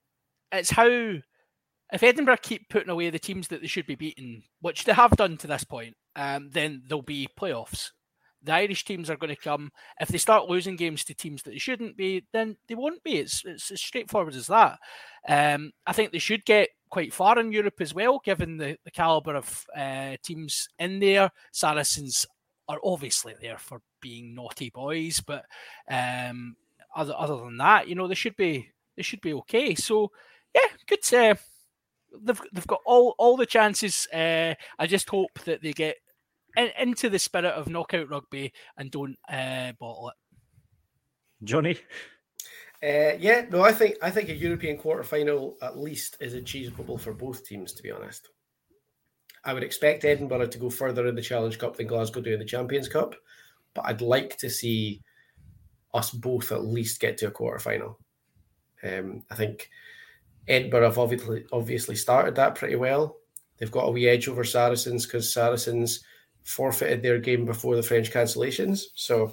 it's how if Edinburgh keep putting away the teams that they should be beating, which they have done to this point, um, then there'll be playoffs. The Irish teams are going to come. If they start losing games to teams that they shouldn't be, then they won't be. It's it's as straightforward as that. Um, I think they should get quite far in Europe as well, given the, the calibre of uh, teams in there. Saracens are obviously there for being naughty boys, but um, other other than that, you know, they should be they should be okay. So yeah, good. Uh, they've they've got all all the chances. Uh, I just hope that they get. Into the spirit of knockout rugby and don't uh, bottle it, Johnny. Uh, yeah, no, I think I think a European quarterfinal at least is achievable for both teams. To be honest, I would expect Edinburgh to go further in the Challenge Cup than Glasgow do in the Champions Cup, but I'd like to see us both at least get to a quarterfinal. Um, I think Edinburgh have obviously obviously started that pretty well. They've got a wee edge over Saracens because Saracens. Forfeited their game before the French cancellations, so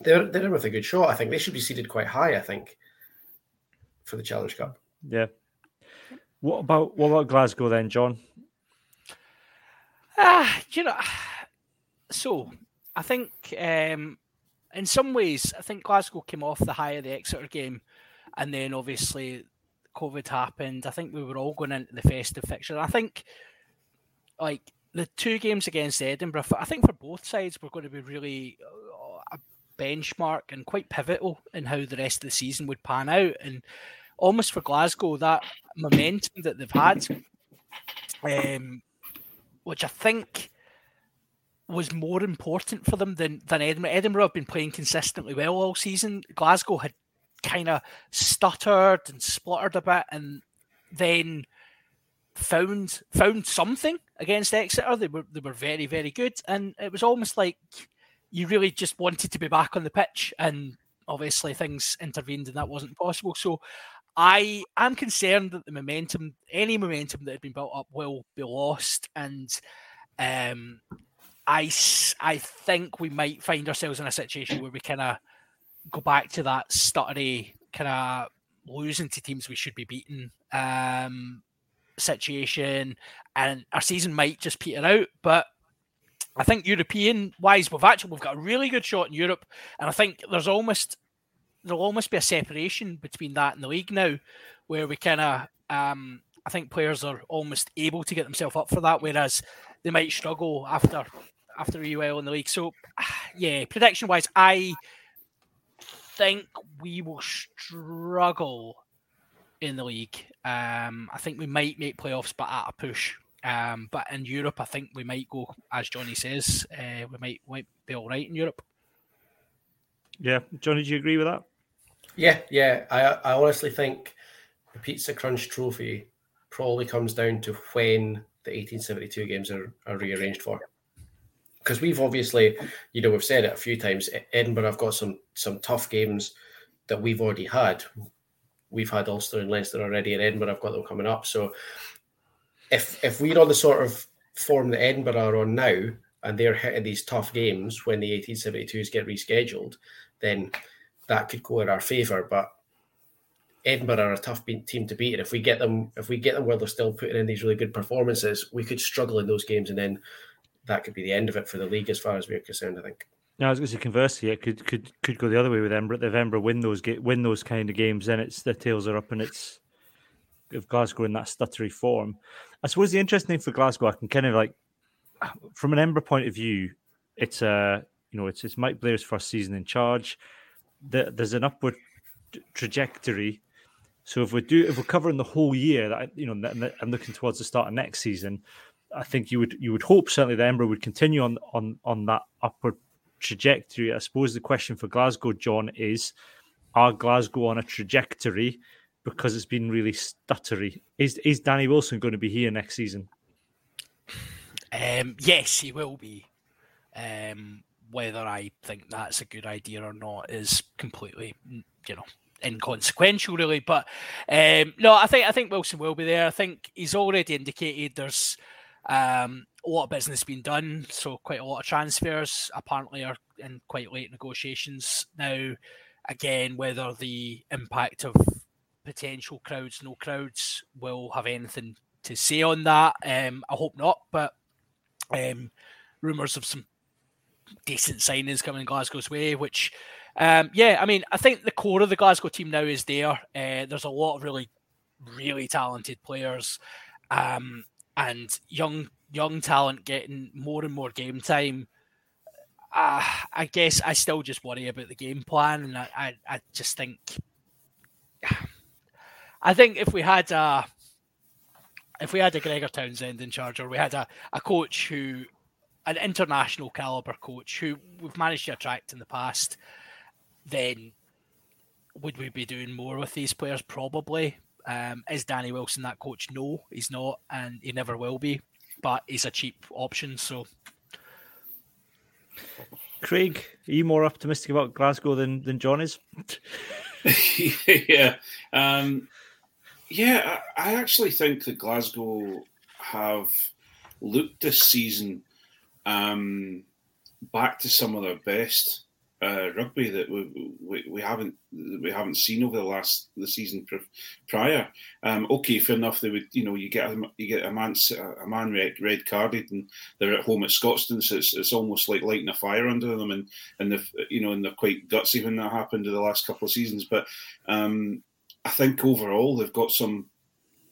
they're they're in with a good shot. I think they should be seeded quite high. I think for the Challenge Cup. Yeah. What about what about Glasgow then, John? Ah, uh, you know, so I think um, in some ways I think Glasgow came off the high of the Exeter game, and then obviously COVID happened. I think we were all going into the festive fixture. I think like. The two games against Edinburgh, I think for both sides, were going to be really a benchmark and quite pivotal in how the rest of the season would pan out. And almost for Glasgow, that momentum that they've had, um, which I think was more important for them than, than Edinburgh. Edinburgh have been playing consistently well all season. Glasgow had kind of stuttered and spluttered a bit and then... Found found something against Exeter. They were they were very very good, and it was almost like you really just wanted to be back on the pitch. And obviously things intervened, and that wasn't possible. So I am concerned that the momentum, any momentum that had been built up, will be lost. And um, I I think we might find ourselves in a situation where we kind of go back to that stuttery kind of losing to teams we should be beating. Um, situation and our season might just peter out, but I think European wise we've actually we've got a really good shot in Europe, and I think there's almost there'll almost be a separation between that and the league now, where we kind of um I think players are almost able to get themselves up for that, whereas they might struggle after after a while in the league. So yeah, prediction wise I think we will struggle in the league. Um, I think we might make playoffs, but at a push. Um, but in Europe, I think we might go, as Johnny says, uh, we might, might be all right in Europe. Yeah. Johnny, do you agree with that? Yeah, yeah. I, I honestly think the Pizza Crunch Trophy probably comes down to when the eighteen seventy-two games are, are rearranged for. Because we've obviously, you know, we've said it a few times, Edinburgh have got some some tough games that we've already had. we've had Ulster and Leinster already in Edinburgh. I've got them coming up. So if if we're on the sort of form that Edinburgh are on now, and they're hitting these tough games when the eighteen seventy-twos get rescheduled, then that could go in our favour. But Edinburgh are a tough team to beat, and if we get them, if we get them while they're still putting in these really good performances, we could struggle in those games, and then that could be the end of it for the league, as far as we're concerned, I think. No, I was going to say conversely, it could could could go the other way with Edinburgh. If Edinburgh win those win those kind of games, then it's their tails are up, and it's if Glasgow in that stuttery form. I suppose the interesting thing for Glasgow, I can kind of like, from an Edinburgh point of view, it's uh you know it's it's Mike Blair's first season in charge. The, there's an upward t- trajectory. So if we do, if we're covering the whole year, that you know, and I'm looking towards the start of next season, I think you would you would hope certainly the Edinburgh would continue on on on that upward trajectory. I suppose the question for Glasgow, John, is: are Glasgow on a trajectory? Because it's been really stuttery. Is is Danny Wilson going to be here next season? Um, yes, he will be. Um, whether I think that's a good idea or not is completely, you know, inconsequential, really. But um, no, I think I think Wilson will be there. I think he's already indicated there's um, a lot of business being done, so quite a lot of transfers apparently are in quite late negotiations now. Again, whether the impact of potential crowds, no crowds, will have anything to say on that, um, I hope not. But um, rumours of some decent signings coming Glasgow's way, which, um, yeah, I mean, I think the core of the Glasgow team now is there. Uh, there's a lot of really, really talented players, um, and young, young talent getting more and more game time. Uh, I guess I still just worry about the game plan, and I, I, I just think, I think if we had a, if we had a Gregor Townsend in charge, or we had a, a coach who, an international caliber coach who we've managed to attract in the past, then would we be doing more with these players? Probably. Um, is Danny Wilson that coach? No, he's not, and he never will be, but he's a cheap option. So, Craig, are you more optimistic about Glasgow than, than John is? yeah. Um, yeah, I, I actually think that Glasgow have looked this season Um, back to some of their best uh, rugby that we, we we haven't we haven't seen over the last the season pr- prior. Um, okay, fair enough. They would, you know, you get a, you get a man a man red, red carded, and they're at home at Scotstoun, so it's, it's almost like lighting a fire under them, and and they've you know and they're quite gutsy when that happened in the last couple of seasons. But um, I think overall they've got some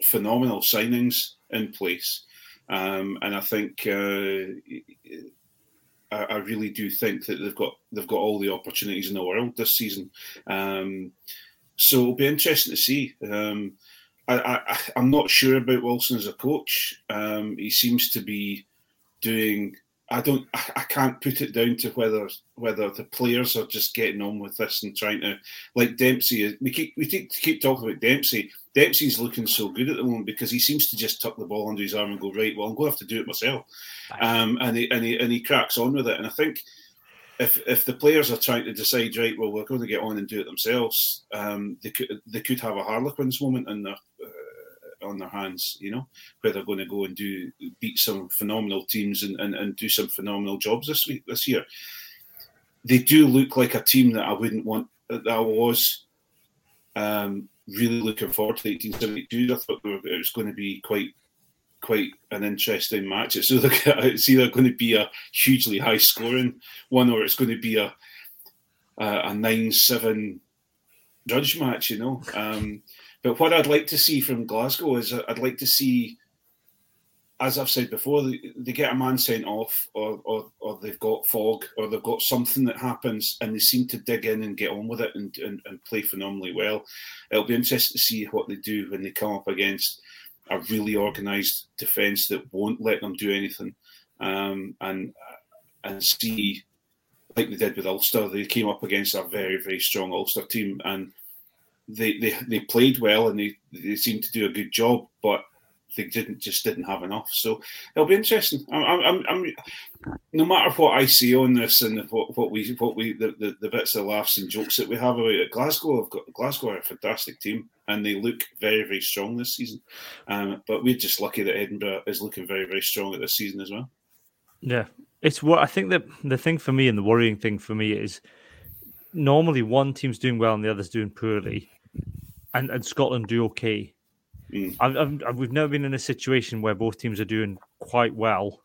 phenomenal signings in place. Um, and I think uh, I, I really do think that they've got they've got all the opportunities in the world this season. Um, so it'll be interesting to see. Um, I, I, I'm not sure about Wilson as a coach. Um, he seems to be doing. I don't. I, I can't put it down to whether whether the players are just getting on with this and trying to, like Dempsey. We keep we keep, keep talking about Dempsey. Dempsey's looking so good at the moment because he seems to just tuck the ball under his arm and go, right, well, I'm going to have to do it myself. Um, and he and he, and he cracks on with it. And I think if if the players are trying to decide, right, well, we're going to get on and do it themselves, um, they could they could have a Harlequins moment in their, uh, on their hands, you know, where they're going to go and do beat some phenomenal teams and, and, and do some phenomenal jobs this week this year. They do look like a team that I wouldn't want, that I was Um, really looking forward to eighteen seventy-two. I thought it was going to be quite quite an interesting match. It's either, it's either going to be a hugely high-scoring one, or it's going to be a a nine seven drudge match, you know. Um, but what I'd like to see from Glasgow is I'd like to see, as I've said before, they, they get a man sent off, or, or or they've got fog, or they've got something that happens, and they seem to dig in and get on with it and, and, and play phenomenally well. It'll be interesting to see what they do when they come up against a really organised defence that won't let them do anything, um, and and see, like they did with Ulster, they came up against a very, very strong Ulster team, and they, they, they played well, and they, they seemed to do a good job, but they didn't just didn't have enough. So it'll be interesting. I'm, I'm, I'm no matter what I see on this and what, what we, what we, the, the, the bits of laughs and jokes that we have about it. Glasgow, I've got Glasgow are a fantastic team, and they look very, very strong this season. Um, but we're just lucky that Edinburgh is looking very, very strong at this season as well. Yeah, it's what I think that the thing for me and the worrying thing for me is normally one team's doing well and the other's doing poorly, and, and Scotland do okay. Mm. I've, I've, we've never been in a situation where both teams are doing quite well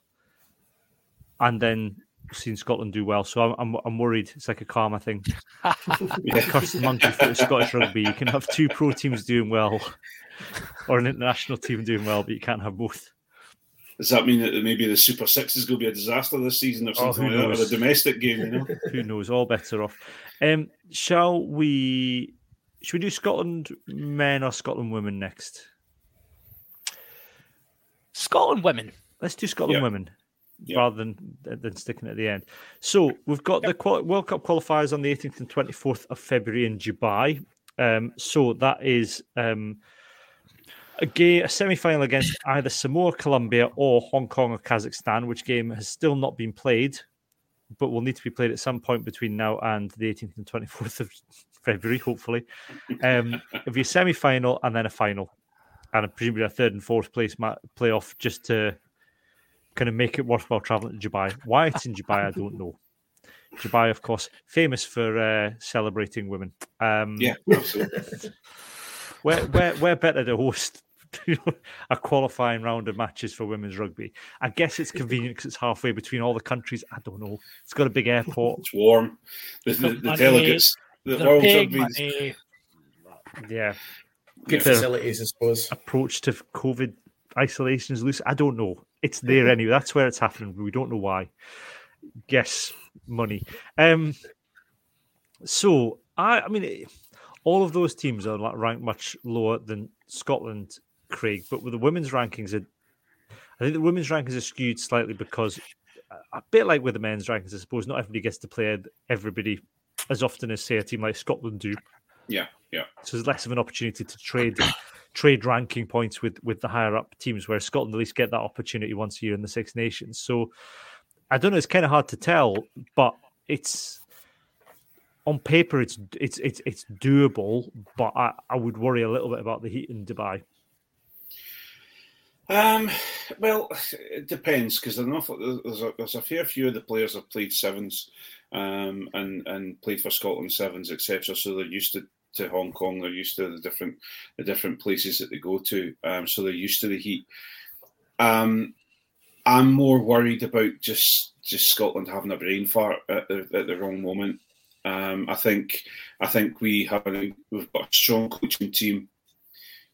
and then seen Scotland do well. So I'm I'm, I'm worried. It's like a karma thing. Curse the monkey for Scottish rugby. You can have two pro teams doing well or an international team doing well, but you can't have both. Does that mean that maybe the Super six is going to be a disaster this season or something oh, like that, or a domestic game? You know? Who knows? All better off. Um, shall we... Should we do Scotland men or Scotland women next? Scotland women. Let's do Scotland yeah. women yeah. rather than than sticking at the end. So we've got yeah. the quali- World Cup qualifiers on the eighteenth and twenty-fourth of February in Dubai. Um, so that is... Um, A, game, a semi-final against either Samoa, Colombia, or Hong Kong or Kazakhstan, which game has still not been played, but will need to be played at some point between now and the eighteenth and twenty-fourth of February, hopefully. Um, it'll be a semi-final and then a final, and presumably a third and fourth place ma- playoff just to kind of make it worthwhile travelling to Dubai. Why it's in Dubai, I don't know. Dubai, of course, famous for uh, celebrating women. Um, yeah, absolutely. We're, we're, we're better to host a qualifying round of matches for women's rugby. I guess it's convenient because it's halfway between all the countries. I don't know. It's got a big airport. It's warm. The, the, the delegates. The World Rugby. Yeah. Good facilities, I suppose. Approach to COVID isolation is loose. I don't know. It's there anyway. That's where it's happening. We don't know why. Yes, money. Um. So, I, I mean... It, all of those teams are ranked much lower than Scotland, Craig. But with the women's rankings, are, I think the women's rankings are skewed slightly because, a bit like with the men's rankings, I suppose, not everybody gets to play everybody as often as, say, a team like Scotland do. Yeah, yeah. So there's less of an opportunity to trade trade ranking points with, with the higher-up teams, where Scotland at least get that opportunity once a year in the Six Nations. So, I don't know, it's kind of hard to tell, but it's... On paper, it's it's it's it's doable, but I, I would worry a little bit about the heat in Dubai. Um, well, it depends because there's a, there's a fair few of the players have played sevens, um, and and played for Scotland sevens, et cetera. So they're used to, to Hong Kong, they're used to the different the different places that they go to. Um, so they're used to the heat. Um, I'm more worried about just just Scotland having a brain fart at the, at the wrong moment. Um, I think I think we have a, we've got a strong coaching team,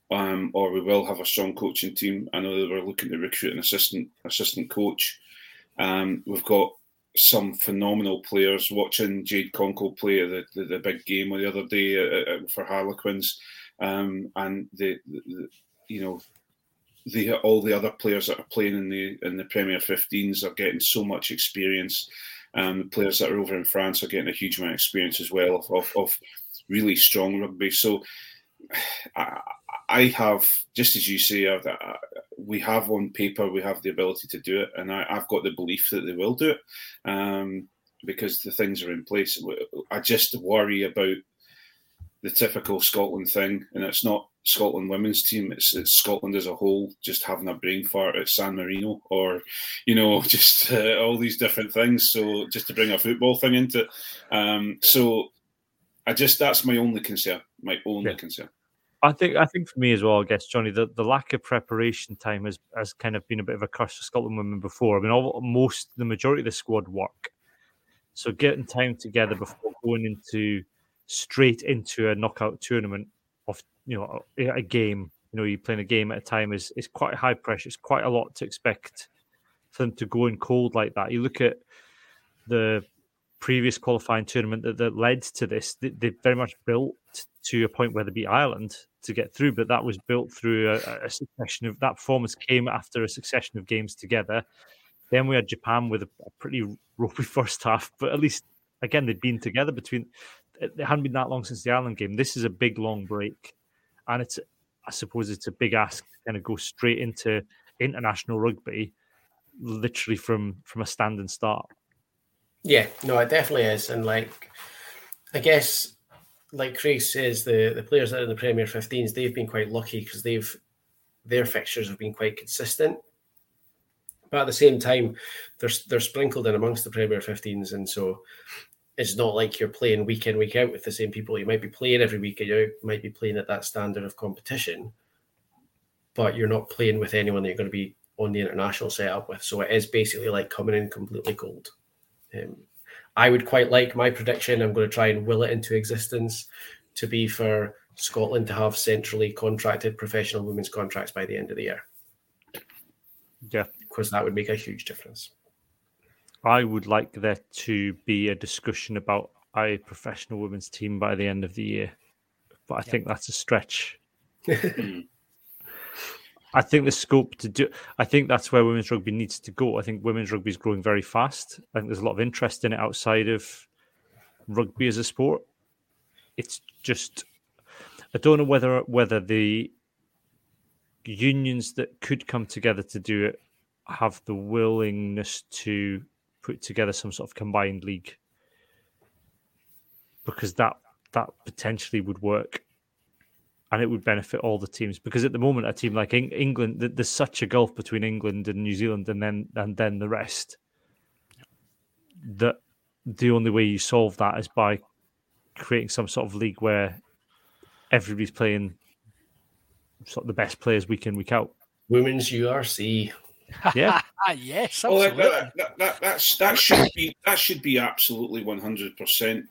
um, or we will have a strong coaching team. I know that we're looking to recruit an assistant assistant coach. Um, we've got some phenomenal players. Watching Jade Conkle play the, the, the big game the other day for Harlequins, um, and the, the, the you know the all the other players that are playing in the in the Premier fifteens are getting so much experience. Um, the players that are over in France are getting a huge amount of experience as well of, of, of really strong rugby. So I, I have, just as you say, I've, I, we have on paper, we have the ability to do it. And I, I've got the belief that they will do it um, because the things are in place. I just worry about the typical Scotland thing. And it's not Scotland women's team. It's, it's Scotland as a whole, just having a brain fart at San Marino, or you know, just uh, all these different things. So just to bring a football thing into it, um, so I just that's my only concern. My only yeah. concern. I think. I think for me as well. I guess Johnny, the, the lack of preparation time has has kind of been a bit of a curse for Scotland women before. I mean, all, most the majority of the squad work, so getting time together before going into straight into a knockout tournament. You know, a game, you know, you're playing a game at a time is, is quite high pressure. It's quite a lot to expect for them to go in cold like that. You look at the previous qualifying tournament that, that led to this, they, they very much built to a point where they beat Ireland to get through, but that was built through a, a succession of, that performance came after a succession of games together. Then we had Japan with a, a pretty ropey first half, but at least, again, they'd been together between, it hadn't been that long since the Ireland game. This is a big, long break. And it's I suppose it's a big ask to kind of go straight into international rugby, literally from from a standing start. Yeah, no, it definitely is. And like, I guess, like Craig says, the, the players that are in the Premier fifteens, they've been quite lucky because they've their fixtures have been quite consistent. But at the same time, they're they're sprinkled in amongst the Premier fifteens, and so it's not like you're playing week in, week out with the same people. You might be playing every week, you might be playing at that standard of competition, but you're not playing with anyone that you're going to be on the international setup with. So it is basically like coming in completely cold. Um, I would quite like my prediction. I'm going to try and will it into existence to be for Scotland to have centrally contracted professional women's contracts by the end of the year. Yeah. Because that would make a huge difference. I would like there to be a discussion about a professional women's team by the end of the year. But I yeah. think that's a stretch. I think the scope to do... I think that's where women's rugby needs to go. I think women's rugby is growing very fast. I think there's a lot of interest in it outside of rugby as a sport. It's just... I don't know whether whether the unions that could come together to do it have the willingness to put together some sort of combined league, because that that potentially would work. And it would benefit all the teams, because at the moment, a team like Eng- England, there's such a gulf between England and New Zealand, and then and then the rest. That the only way you solve that is by creating some sort of league where everybody's playing sort of the best players week in, week out. Women's U R C, yeah, yes, absolutely. Well, that, that, that, that's that should be that should be absolutely one hundred percent.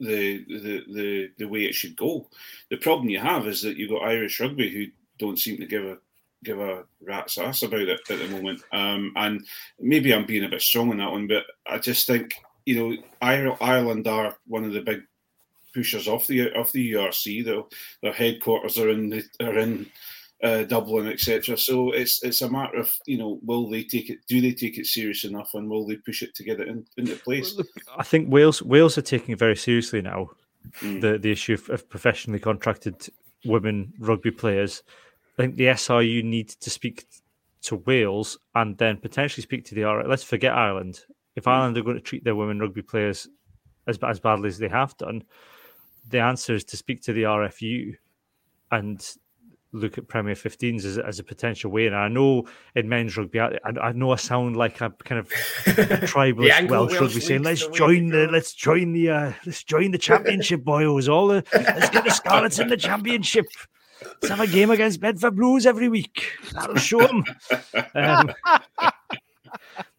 The, the the the way it should go. The problem you have is that you've got Irish rugby who don't seem to give a give a rat's ass about it at the moment. Um, and maybe I'm being a bit strong on that one, but I just think, you know, Ireland are one of the big pushers off the off the U R C. Their their headquarters are in the, are in uh, Dublin, et cetera. So it's it's a matter of, you know, will they take it? Do they take it serious enough, and will they push it to get it in, into place? I think Wales Wales are taking it very seriously now. Mm. The the issue of, of professionally contracted women rugby players. I think the S R U need to speak to Wales and then potentially speak to the R. Let's forget Ireland. If Ireland are going to treat their women rugby players as as badly as they have done, the answer is to speak to the R F U and look at Premier fifteens as, as a potential way. And I know in men's rugby, I, I know I sound like a kind of tribalist Welsh rugby saying, let's join the, let's join the, uh, let's join the championship, boys. All the, let's get the Scarlets in the championship. Let's have a game against Bedford Blues every week. That'll show them. Um,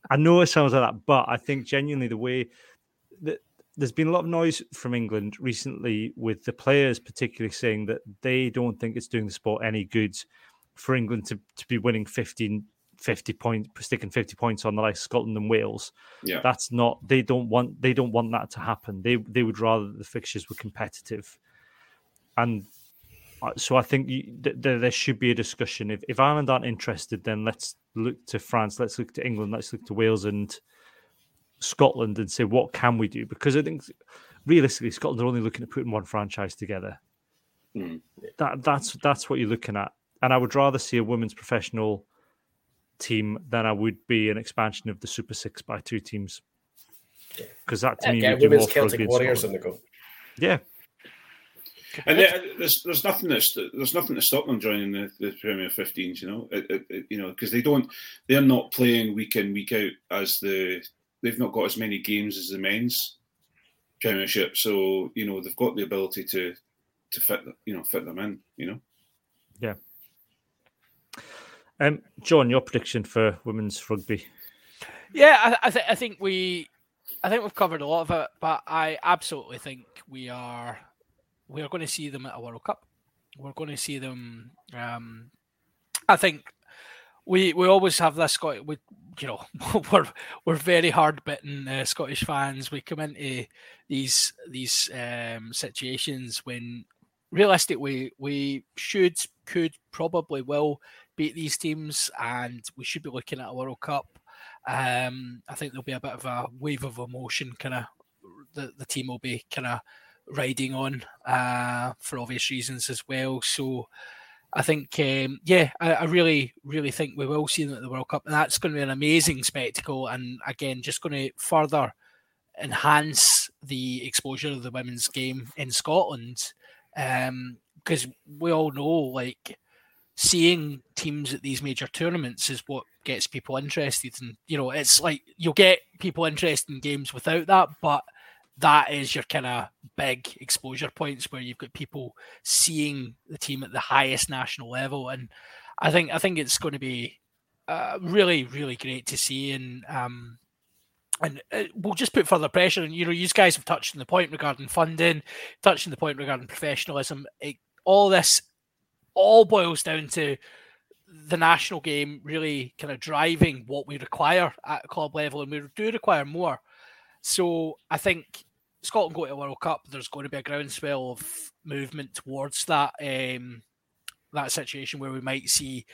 I know it sounds like that, but I think genuinely the way that there's been a lot of noise from England recently with the players particularly saying that they don't think it's doing the sport any good for England to, to be winning fifteen, fifty points, sticking fifty points on the likes of Scotland and Wales. Yeah. That's not, they don't want, they don't want that to happen. They, they would rather that the fixtures were competitive. And so I think you, th- there should be a discussion. If, if Ireland aren't interested, then let's look to France, let's look to England, let's look to Wales and Scotland and say, what can we do? Because I think realistically Scotland are only looking at putting one franchise together. Mm. That that's that's what you're looking at. And I would rather see a women's professional team than I would be an expansion of the Super six by two teams. Because that to yeah, me yeah, would women's do more Celtic Warriors on the go. Yeah. And there, there's there's nothing that's there's nothing to stop them joining the, the Premier fifteens, you know. It, it, it, you know, because they don't they're not playing week in, week out as the they've not got as many games as the men's Premiership, so you know they've got the ability to to fit them, you know, fit them in, you know. Yeah. Um, John, your prediction for women's rugby? Yeah, I, I, th- I think we, I think we've covered a lot of it, but I absolutely think we are we are going to see them at a World Cup. We're going to see them. Um, I think. We we always have this Scottish, we, you know, we're we're very hard bitten uh, Scottish fans. We come into these these um, situations when realistically we should, could, probably will beat these teams, and we should be looking at a World Cup. Um, I think there'll be a bit of a wave of emotion, kind of the the team will be kind of riding on uh, for obvious reasons as well. So I think, um, yeah, I, I really, really think we will see them at the World Cup. And that's going to be an amazing spectacle. And again, just going to further enhance the exposure of the women's game in Scotland. Um, because we all know, like, seeing teams at these major tournaments is what gets people interested. And, you know, it's like you'll get people interested in games without that, but that is your kind of big exposure points where you've got people seeing the team at the highest national level. And I think I think it's going to be uh, really, really great to see. And um, and we'll just put further pressure. And, you know, you guys have touched on the point regarding funding, touched on the point regarding professionalism. It, all this all boils down to the national game really kind of driving what we require at club level. And we do require more. So I think Scotland go to a World Cup, there's going to be a groundswell of movement towards that um, that situation where we might see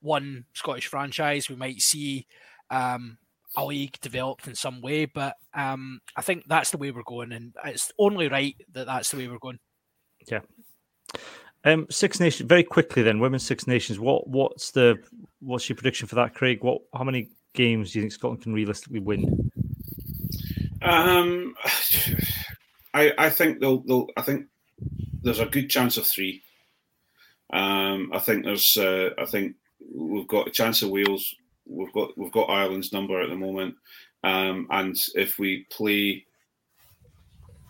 one Scottish franchise, we might see um, a league developed in some way, but um, I think that's the way we're going, and it's only right that that's the way we're going. Yeah. Um, Six Nations, very quickly then, Women's Six Nations, what what's the what's your prediction for that, Craig? What How many games do you think Scotland can realistically win? Um, I I think they'll they'll I think there's a good chance of three. Um, I think there's uh, I think we've got a chance of Wales. We've got we've got Ireland's number at the moment. Um, and if we play,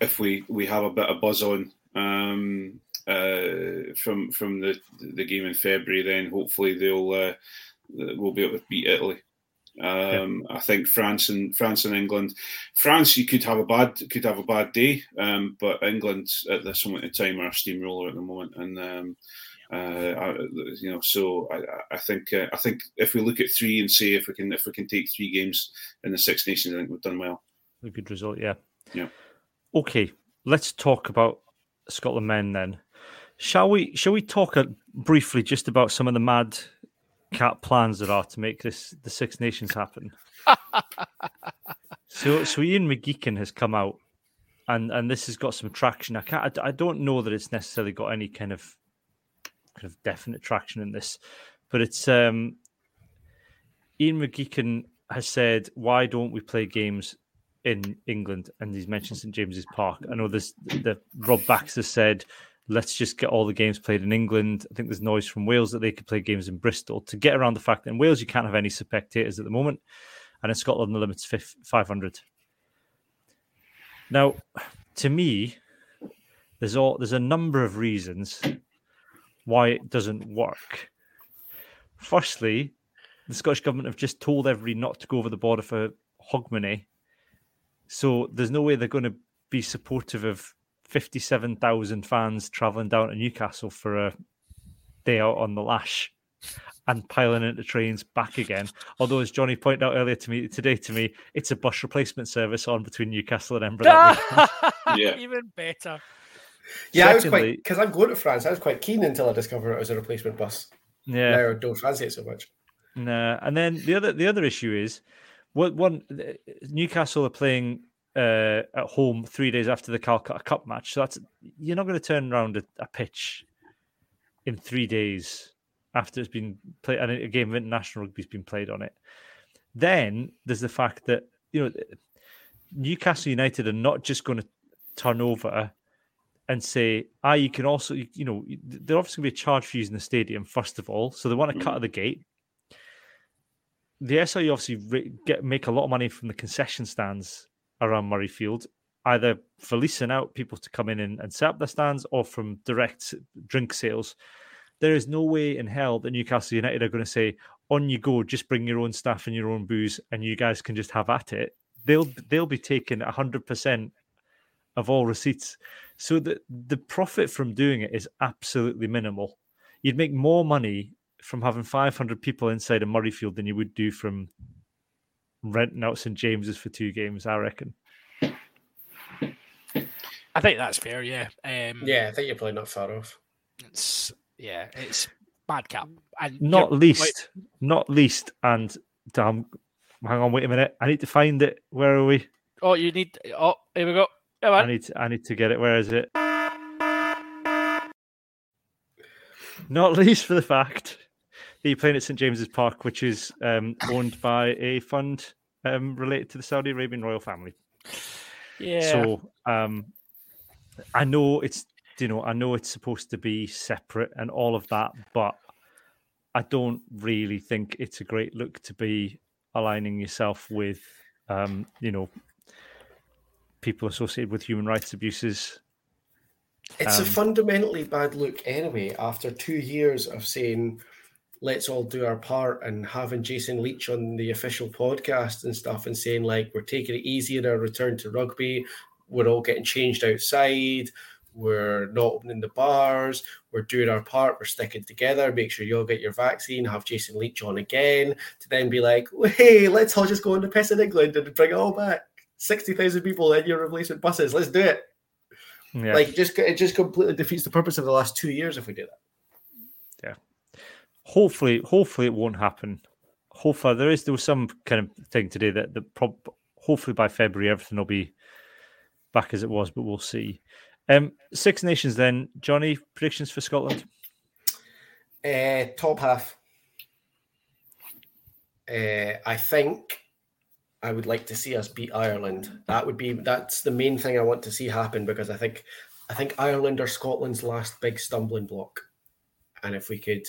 if we, we have a bit of buzz on um uh from from the, the game in February, then hopefully they'll uh, we'll be able to beat Italy. Um, yeah. I think France and France and England, France you could have a bad could have a bad day, um, but England at this moment in time are a steamroller at the moment, and um, uh, I, you know, so I, I think uh, I think if we look at three and say if we can if we can take three games in the Six Nations, I think we've done well. A good result, yeah. Yeah. Okay, let's talk about Scotland men then. Shall we? Shall we talk a, briefly just about some of the mad cat plans there are to make this the Six Nations happen? so, so Ian McGeechan has come out, and, and this has got some traction. I can't, I, I don't know that it's necessarily got any kind of kind of definite traction in this, but it's um, Ian McGeechan has said, "Why don't we play games in England?" And he's mentioned Saint James's Park. I know this. The Rob Baxter said, let's just get all the games played in England. I think there's noise from Wales that they could play games in Bristol to get around the fact that in Wales you can't have any spectators at the moment, and in Scotland the limit's five hundred. Now, to me, there's all there's a number of reasons why it doesn't work. Firstly, the Scottish government have just told everybody not to go over the border for hog money, so there's no way they're going to be supportive of fifty-seven thousand fans travelling down to Newcastle for a day out on the lash and piling into trains back again. Although, as Johnny pointed out earlier to me today, to me, it's a bus replacement service on between Newcastle and Edinburgh. Yeah. Even better. Yeah, Secondly, I was quite because I'm going to France. I was quite keen until I discovered it was a replacement bus. Yeah, now I don't fancy it so much. Nah, and then the other the other issue is what one Newcastle are playing. Uh, at home three days after the Calcutta Cup match. So that's you're not going to turn around a, a pitch in three days after it's been played and a game of international rugby's been played on it. Then there's the fact that, you know, Newcastle United are not just going to turn over and say, ah, you can also, you, you know, they're obviously going to be a charge for using the stadium, first of all. So they want to cut at the gate. The S I U obviously get, make a lot of money from the concession stands around Murrayfield, either for leasing out people to come in and, and set up their stands or from direct drink sales. There is no way in hell that Newcastle United are going to say, on you go, just bring your own staff and your own booze and you guys can just have at it. They'll they'll be taking one hundred percent of all receipts. So the, the profit from doing it is absolutely minimal. You'd make more money from having five hundred people inside a Murrayfield than you would do from renting out Saint James's for two games, I reckon. I think that's fair, yeah. Um, yeah, I think you're probably not far off. It's yeah, it's bad cap. And not least, like, not least, and damn, hang on, wait a minute. I need to find it. Where are we? Oh, you need. Oh, here we go. Come on. I need. To, I need to get it. Where is it? Not least for the fact that you're playing at Saint James's Park, which is um, owned by a fund um, related to the Saudi Arabian royal family. Yeah. So um, I know it's you know I know it's supposed to be separate and all of that, but I don't really think it's a great look to be aligning yourself with um, you know people associated with human rights abuses. It's um, a fundamentally bad look anyway, after two years of saying, let's all do our part, and having Jason Leach on the official podcast and stuff and saying, like, we're taking it easy in our return to rugby. We're all getting changed outside. We're not opening the bars. We're doing our part. We're sticking together. Make sure you all get your vaccine. Have Jason Leach on again to then be like, hey, let's all just go on the piss in England and bring it all back. sixty thousand people in your replacement buses. Let's do it. Yeah. Like, it just, it just completely defeats the purpose of the last two years if we do that. Yeah. Hopefully, hopefulully it won't happen. Hopefully, there is there was some kind of thing today that the prob- hopefully by February everything will be back as it was, but we'll see. Um, Six Nations then. Johnny, predictions for Scotland? Uh, top half. Uh, I think... I would like to see us beat Ireland. That would be that's the main thing I want to see happen, because I think I think Ireland are Scotland's last big stumbling block. And if we could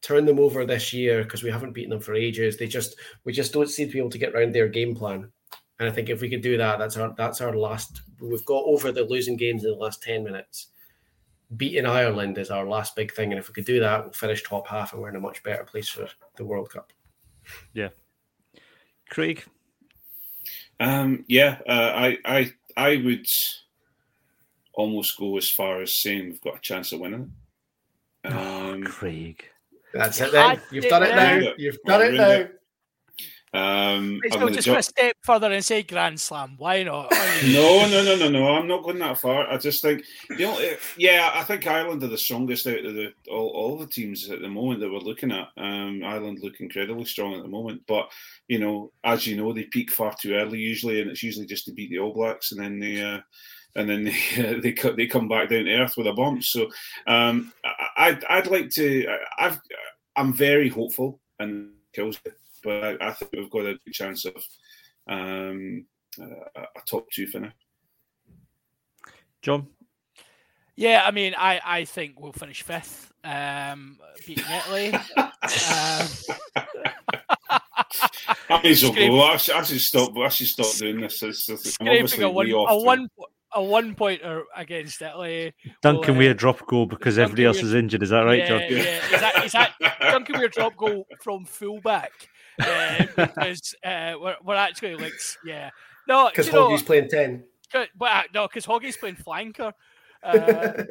turn them over this year, because we haven't beaten them for ages, they just we just don't seem to be able to get around their game plan. And I think if we could do that, that's our that's our last. We've got over the losing games in the last ten minutes. Beating Ireland is our last big thing, and if we could do that, we'll finish top half, and we're in a much better place for the World Cup. Yeah, Craig. Um, yeah, uh, I, I, I would almost go as far as saying we've got a chance of winning it. Um, oh, Craig, that's it. Then you've done it now. You've done it now. Um, I'm going to just go a step further and say Grand Slam. Why not? no, no, no, no, no. I'm not going that far. I just think, you know, yeah, I think Ireland are the strongest out of the all, all the teams at the moment that we're looking at. Um, Ireland look incredibly strong at the moment, but you know, as you know, they peak far too early usually, and it's usually just to beat the All Blacks, and then they, uh, and then they uh, they they come back down to earth with a bump. So, um, I, I'd I'd like to. I've I'm very hopeful and kills it. But I think we've got a good chance of um, a, a top two finish. John? Yeah, I mean, I, I think we'll finish fifth, um, beating Italy. um, I mean, so cool. I, should, I should stop. I should stop doing this. It's, it's, I'm obviously a one, way off a one a one pointer against Italy. Duncan Weir drop goal because Duncan everybody else Weir, is injured. Is that right, yeah, John? Yeah, is that, is that Duncan Weir drop goal from fullback? Yeah, because uh, we're we're actually like yeah no because Hoggy's know, playing ten, but no, because Hoggy's playing flanker. Uh,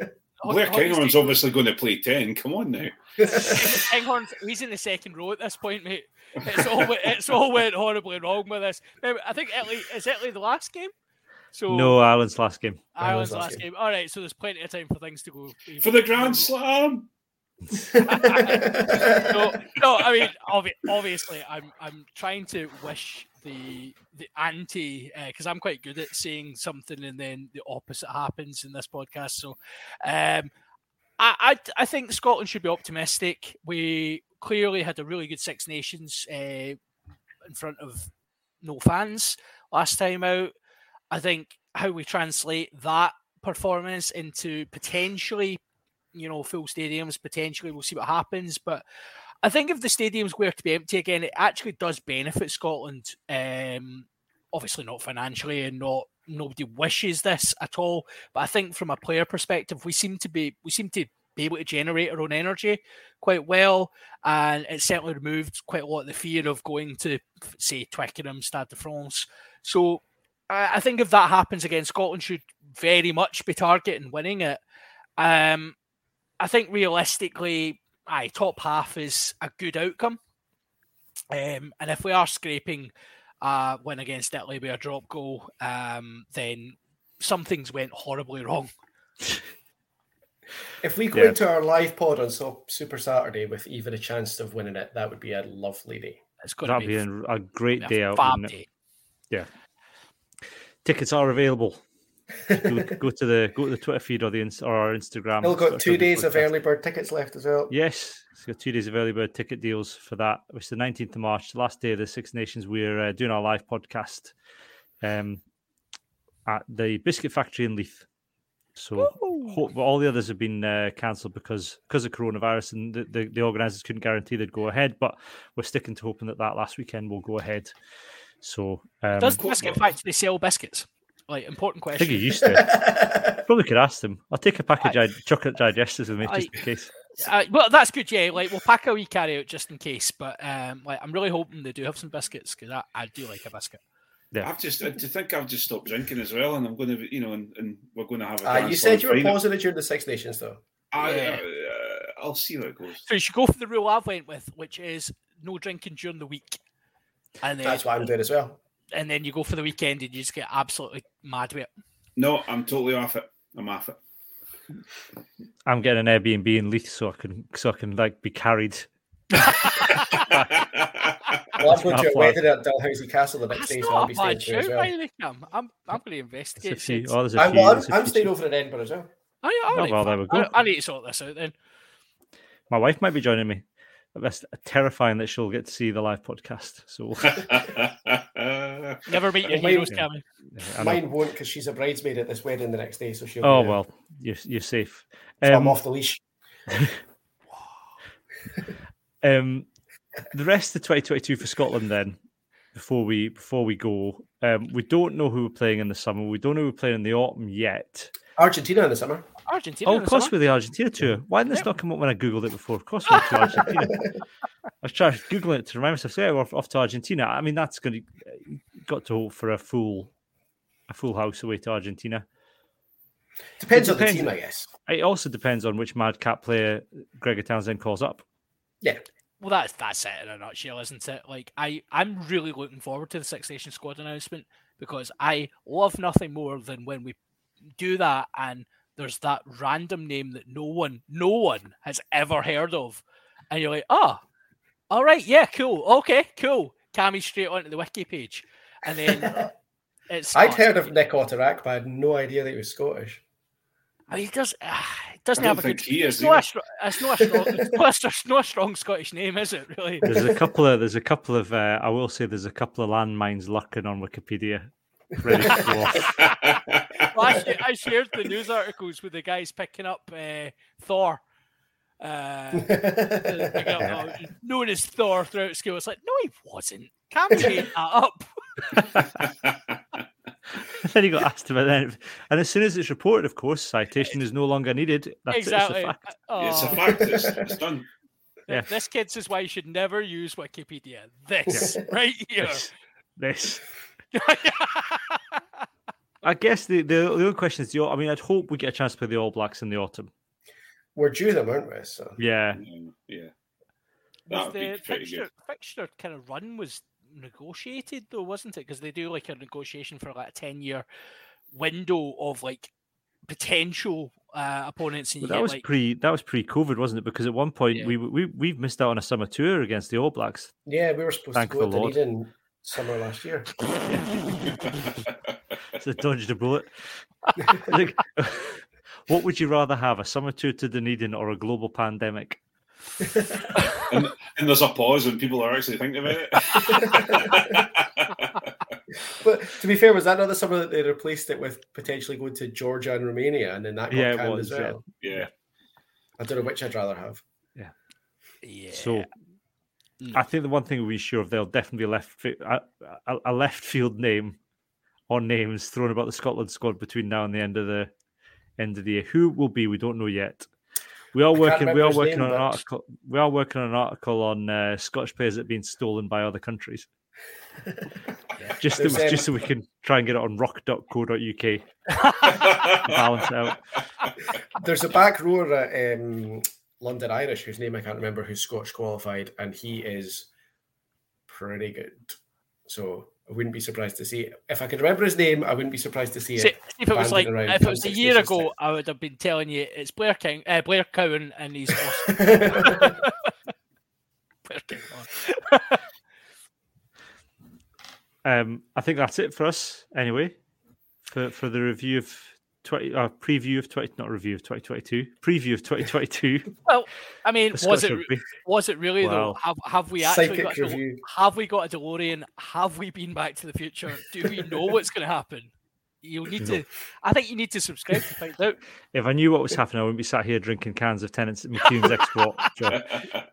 Blair Kinghorn's obviously going to play ten. Come on now, Kinghorn, he's in the second row at this point, mate. It's all it's all went horribly wrong with us. Remember, I think Italy is Italy the last game. So no, Ireland's last game. Ireland's last game. game. All right, so there's plenty of time for things to go for the Grand Slam. no, no, I mean, obvi- obviously, I'm I'm trying to wish the the anti because uh, I'm quite good at saying something and then the opposite happens in this podcast. So, um, I, I I think Scotland should be optimistic. We clearly had a really good Six Nations uh, in front of no fans last time out. I think how we translate that performance into potentially, you know, full stadiums, potentially we'll see what happens. But I think if the stadiums were to be empty again, it actually does benefit Scotland. Um, obviously not financially, and not nobody wishes this at all. But I think from a player perspective, we seem to be we seem to be able to generate our own energy quite well. And it certainly removed quite a lot of the fear of going to, say, Twickenham, Stade de France. So I, I think if that happens again, Scotland should very much be targeting winning it. Um, I think realistically, aye, top half is a good outcome. Um, and if we are scraping a uh, win against Italy with a drop goal, um, then something's went horribly wrong. If we go yeah. into our live pod on so- Super Saturday with even a chance of winning it, that would be a lovely day. It's going That'd to be, be a, a great day a out. Fab day. Yeah. Tickets are available. go, go to the go to the Twitter feed or the or our Instagram. We've got two days of early bird tickets left as well. Yes, it's got two days of early bird ticket deals for that. It's the nineteenth of March, last day of the Six Nations. We're uh, doing our live podcast um, at the Biscuit Factory in Leith. So hope, all the others have been uh, cancelled because because of coronavirus, and the, the, the organisers couldn't guarantee they'd go ahead. But we're sticking to hoping that that last weekend will go ahead. So um, does the Biscuit Factory sell biscuits? Like, important question. I think he used to. Probably could ask them. I'll take a pack of I, gi- chocolate digestives with me I, just in case. I, well, that's good, yeah. Like, we'll pack a wee carry out just in case. But um, like, I'm really hoping they do have some biscuits because I, I do like a biscuit. Yeah. I've just, I think I've just stopped drinking as well, and I'm going to, you know, and, and we're going to have a. Uh, you said you were positive during the Six Nations, though. I, yeah. uh, I'll see how it goes. So you should go for the rule I went with, which is no drinking during the week. And then, that's what I'm doing as well. And then you go for the weekend and you just get absolutely mad with it. No, I'm totally off it. I'm off it. I'm getting an Airbnb in Leith so I can so I can like be carried. Well, I'm going to a wedding at Dalhousie Castle the next day, so I'll be staying there as well. I'm, I'm going to investigate. Few, oh, few, I'm, well, I'm, I'm staying over in Edinburgh as well. I, I, oh, well, there we go. I, I need to sort this out then. My wife might be joining me. That's terrifying that she'll get to see the live podcast. So never meet your heroes, Cammy. Yeah, mine won't because she's a bridesmaid at this wedding the next day, so she'll. Oh be, well, you're you're safe. So um, I'm off the leash. um, the rest of twenty twenty-two for Scotland. Then before we before we go, um, we don't know who we're playing in the summer. We don't know who we're playing in the autumn yet. Argentina in the summer. Argentina. Oh, of course, with the Argentina tour. Why didn't this yeah. not come up when I googled it before? Of course, we're to Argentina. I was trying to google it to remind myself. So yeah, we're off to Argentina. I mean, that's going to got to hope for a full, a full house away to Argentina. Depends, depends on the team, I guess. It also depends on which madcap player Gregor Townsend calls up. Yeah. Well, that's that's it in a nutshell, isn't it? Like, I, I'm really looking forward to the Six Nations squad announcement because I love nothing more than when we do that and there's that random name that no one, no one has ever heard of. And you're like, oh, all right, yeah, cool. Okay, cool. Cammy straight onto the wiki page. And then it's... I'd heard of Nick Otterak, but I had no idea that he was Scottish. I mean, he does, uh, doesn't I have a good... He is, it's, not a, it's, not a strong, it's not a strong Scottish name, is it, really? There's a couple of... There's a couple of uh, I will say there's a couple of landmines lurking on Wikipedia. Ready to go off. Well, I, I shared the news articles with the guys picking up uh, Thor. Uh, picking up, uh, known as Thor throughout school. It's like, no, he wasn't. Can't make that up. Then he got asked about that. And as soon as it's reported, of course, citation is no longer needed. That's exactly. It. It's a fact. Oh. It's a fact. It's, it's done. Yeah. This, kids, is why you should never use Wikipedia. This, yeah. Right here. This. this. I guess the, the, the only question is, the, I mean, I'd hope we get a chance to play the All Blacks in the autumn. We're due them, aren't we? So. Yeah. Yeah. That the fixture, fixture kind of run was negotiated, though, wasn't it? Because they do like a negotiation for like a ten-year window of like potential uh, opponents. And you that, get, was like... pre, that was pre-COVID, wasn't it? Because at one point, yeah. we, we, we've missed out on a summer tour against the All Blacks. Yeah, we were supposed Thank to go to Dunedin summer last year. So dodged a bullet. Like, what would you rather have, a summer tour to Dunedin or a global pandemic? And, and there's a pause and people are actually thinking about it. But to be fair, was that not the summer that they replaced it with potentially going to Georgia and Romania and then that got yeah, canned as well? Yeah. yeah. I don't know which I'd rather have. Yeah. Yeah. So... I think the one thing we're sure of, they'll definitely be left a, a left field name or names thrown about the Scotland squad between now and the end of the end of the year. Who it will be, we don't know yet. We are I working. We are working name, on but... an article. We are working on an article on uh, Scottish players that have been stolen by other countries. yeah. Just so, um... just so we can try and get it on rock dot co dot U K. Balance out. There's a back rower at. Um... London Irish, whose name I can't remember, who's Scottish qualified, and he is pretty good. So I wouldn't be surprised to see it. If I could remember his name, I wouldn't be surprised to see so it. If it was like if it was a year ago, time. I would have been telling you it's Blair King, uh, Blair Cowan, and he's awesome. Blair King, um, I think that's it for us anyway. for, for the review of twenty, uh, preview of twenty, not review of twenty twenty two, preview of twenty twenty two. Well, I mean, was it rugby. was it really wow. though? Have have we actually Psychic got a De- have we got a DeLorean? Have we been back to the future? Do we know what's going to happen? You'll need no. to. I think you need to subscribe to find out. If I knew what was happening, I wouldn't be sat here drinking cans of tenants at McEwan's Export.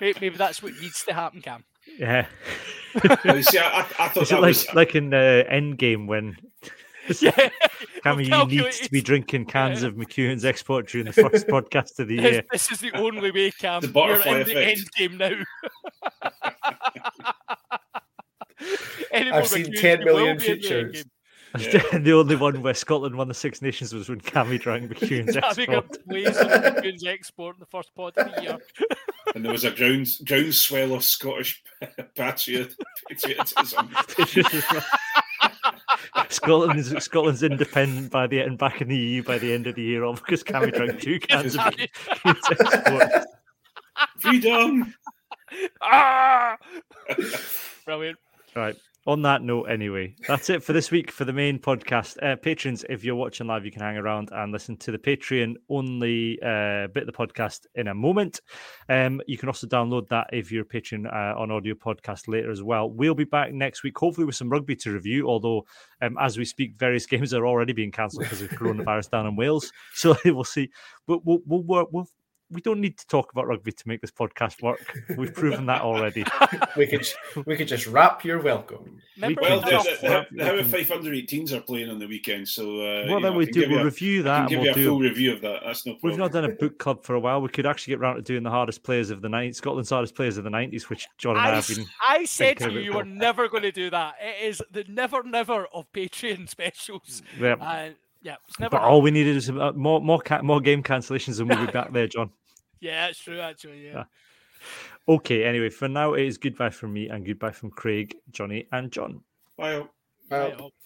maybe, maybe that's what needs to happen, Cam. Yeah. Well, see, I, I thought Is that it like, was... like in the uh, Endgame when yeah. Cammy, you need to be drinking cans yeah. of McEwan's Export during the first podcast of the year. This, this is the only way, Cam. The butterfly effect. The Endgame now. I've seen ten million pictures. Yeah. The only one where Scotland won the Six Nations was when Cammy drank McEwan's Export. I think I'm blazing McEwan's Export in the first pod of the year. And there was a ground groundswell of Scottish patriot, patriotism. Scotland is, Scotland's independent by the and back in the E U by the end of the year, all because Cammy drank two cans of McEwan's Export. Freedom! Ah! Brilliant. Right. On that note, anyway, that's it for this week for the main podcast. Uh, patrons, if you're watching live, you can hang around and listen to the Patreon-only uh, bit of the podcast in a moment. Um, you can also download that if you're a patron uh, on audio podcast later as well. We'll be back next week, hopefully with some rugby to review, although um, as we speak, various games are already being cancelled because of coronavirus down in Wales. So we'll see. But we'll, we'll, we'll, we'll, we don't need to talk about rugby to make this podcast work. We've proven that already. we could we could just wrap your welcome. Remember we well, the, the, the How Fife Under eighteens are playing on the weekend, so... Uh, well, then know, we do, we'll a, review that. Give we'll give you a full do. review of that. That's no problem. We've not done a book club for a while. We could actually get round to doing the hardest players of the night, Scotland's hardest players of the nineties, which John and I, I have been... I said to you, you were never going to do that. It is the never-never of Patreon specials. Yeah. Uh, yeah it's never but happened. All we needed is more, more, more game cancellations and we'll be back there, John. Yeah, that's true, actually, yeah. Okay, anyway, for now, it is goodbye from me and goodbye from Craig, Johnny, and John. Bye. Bye. Bye.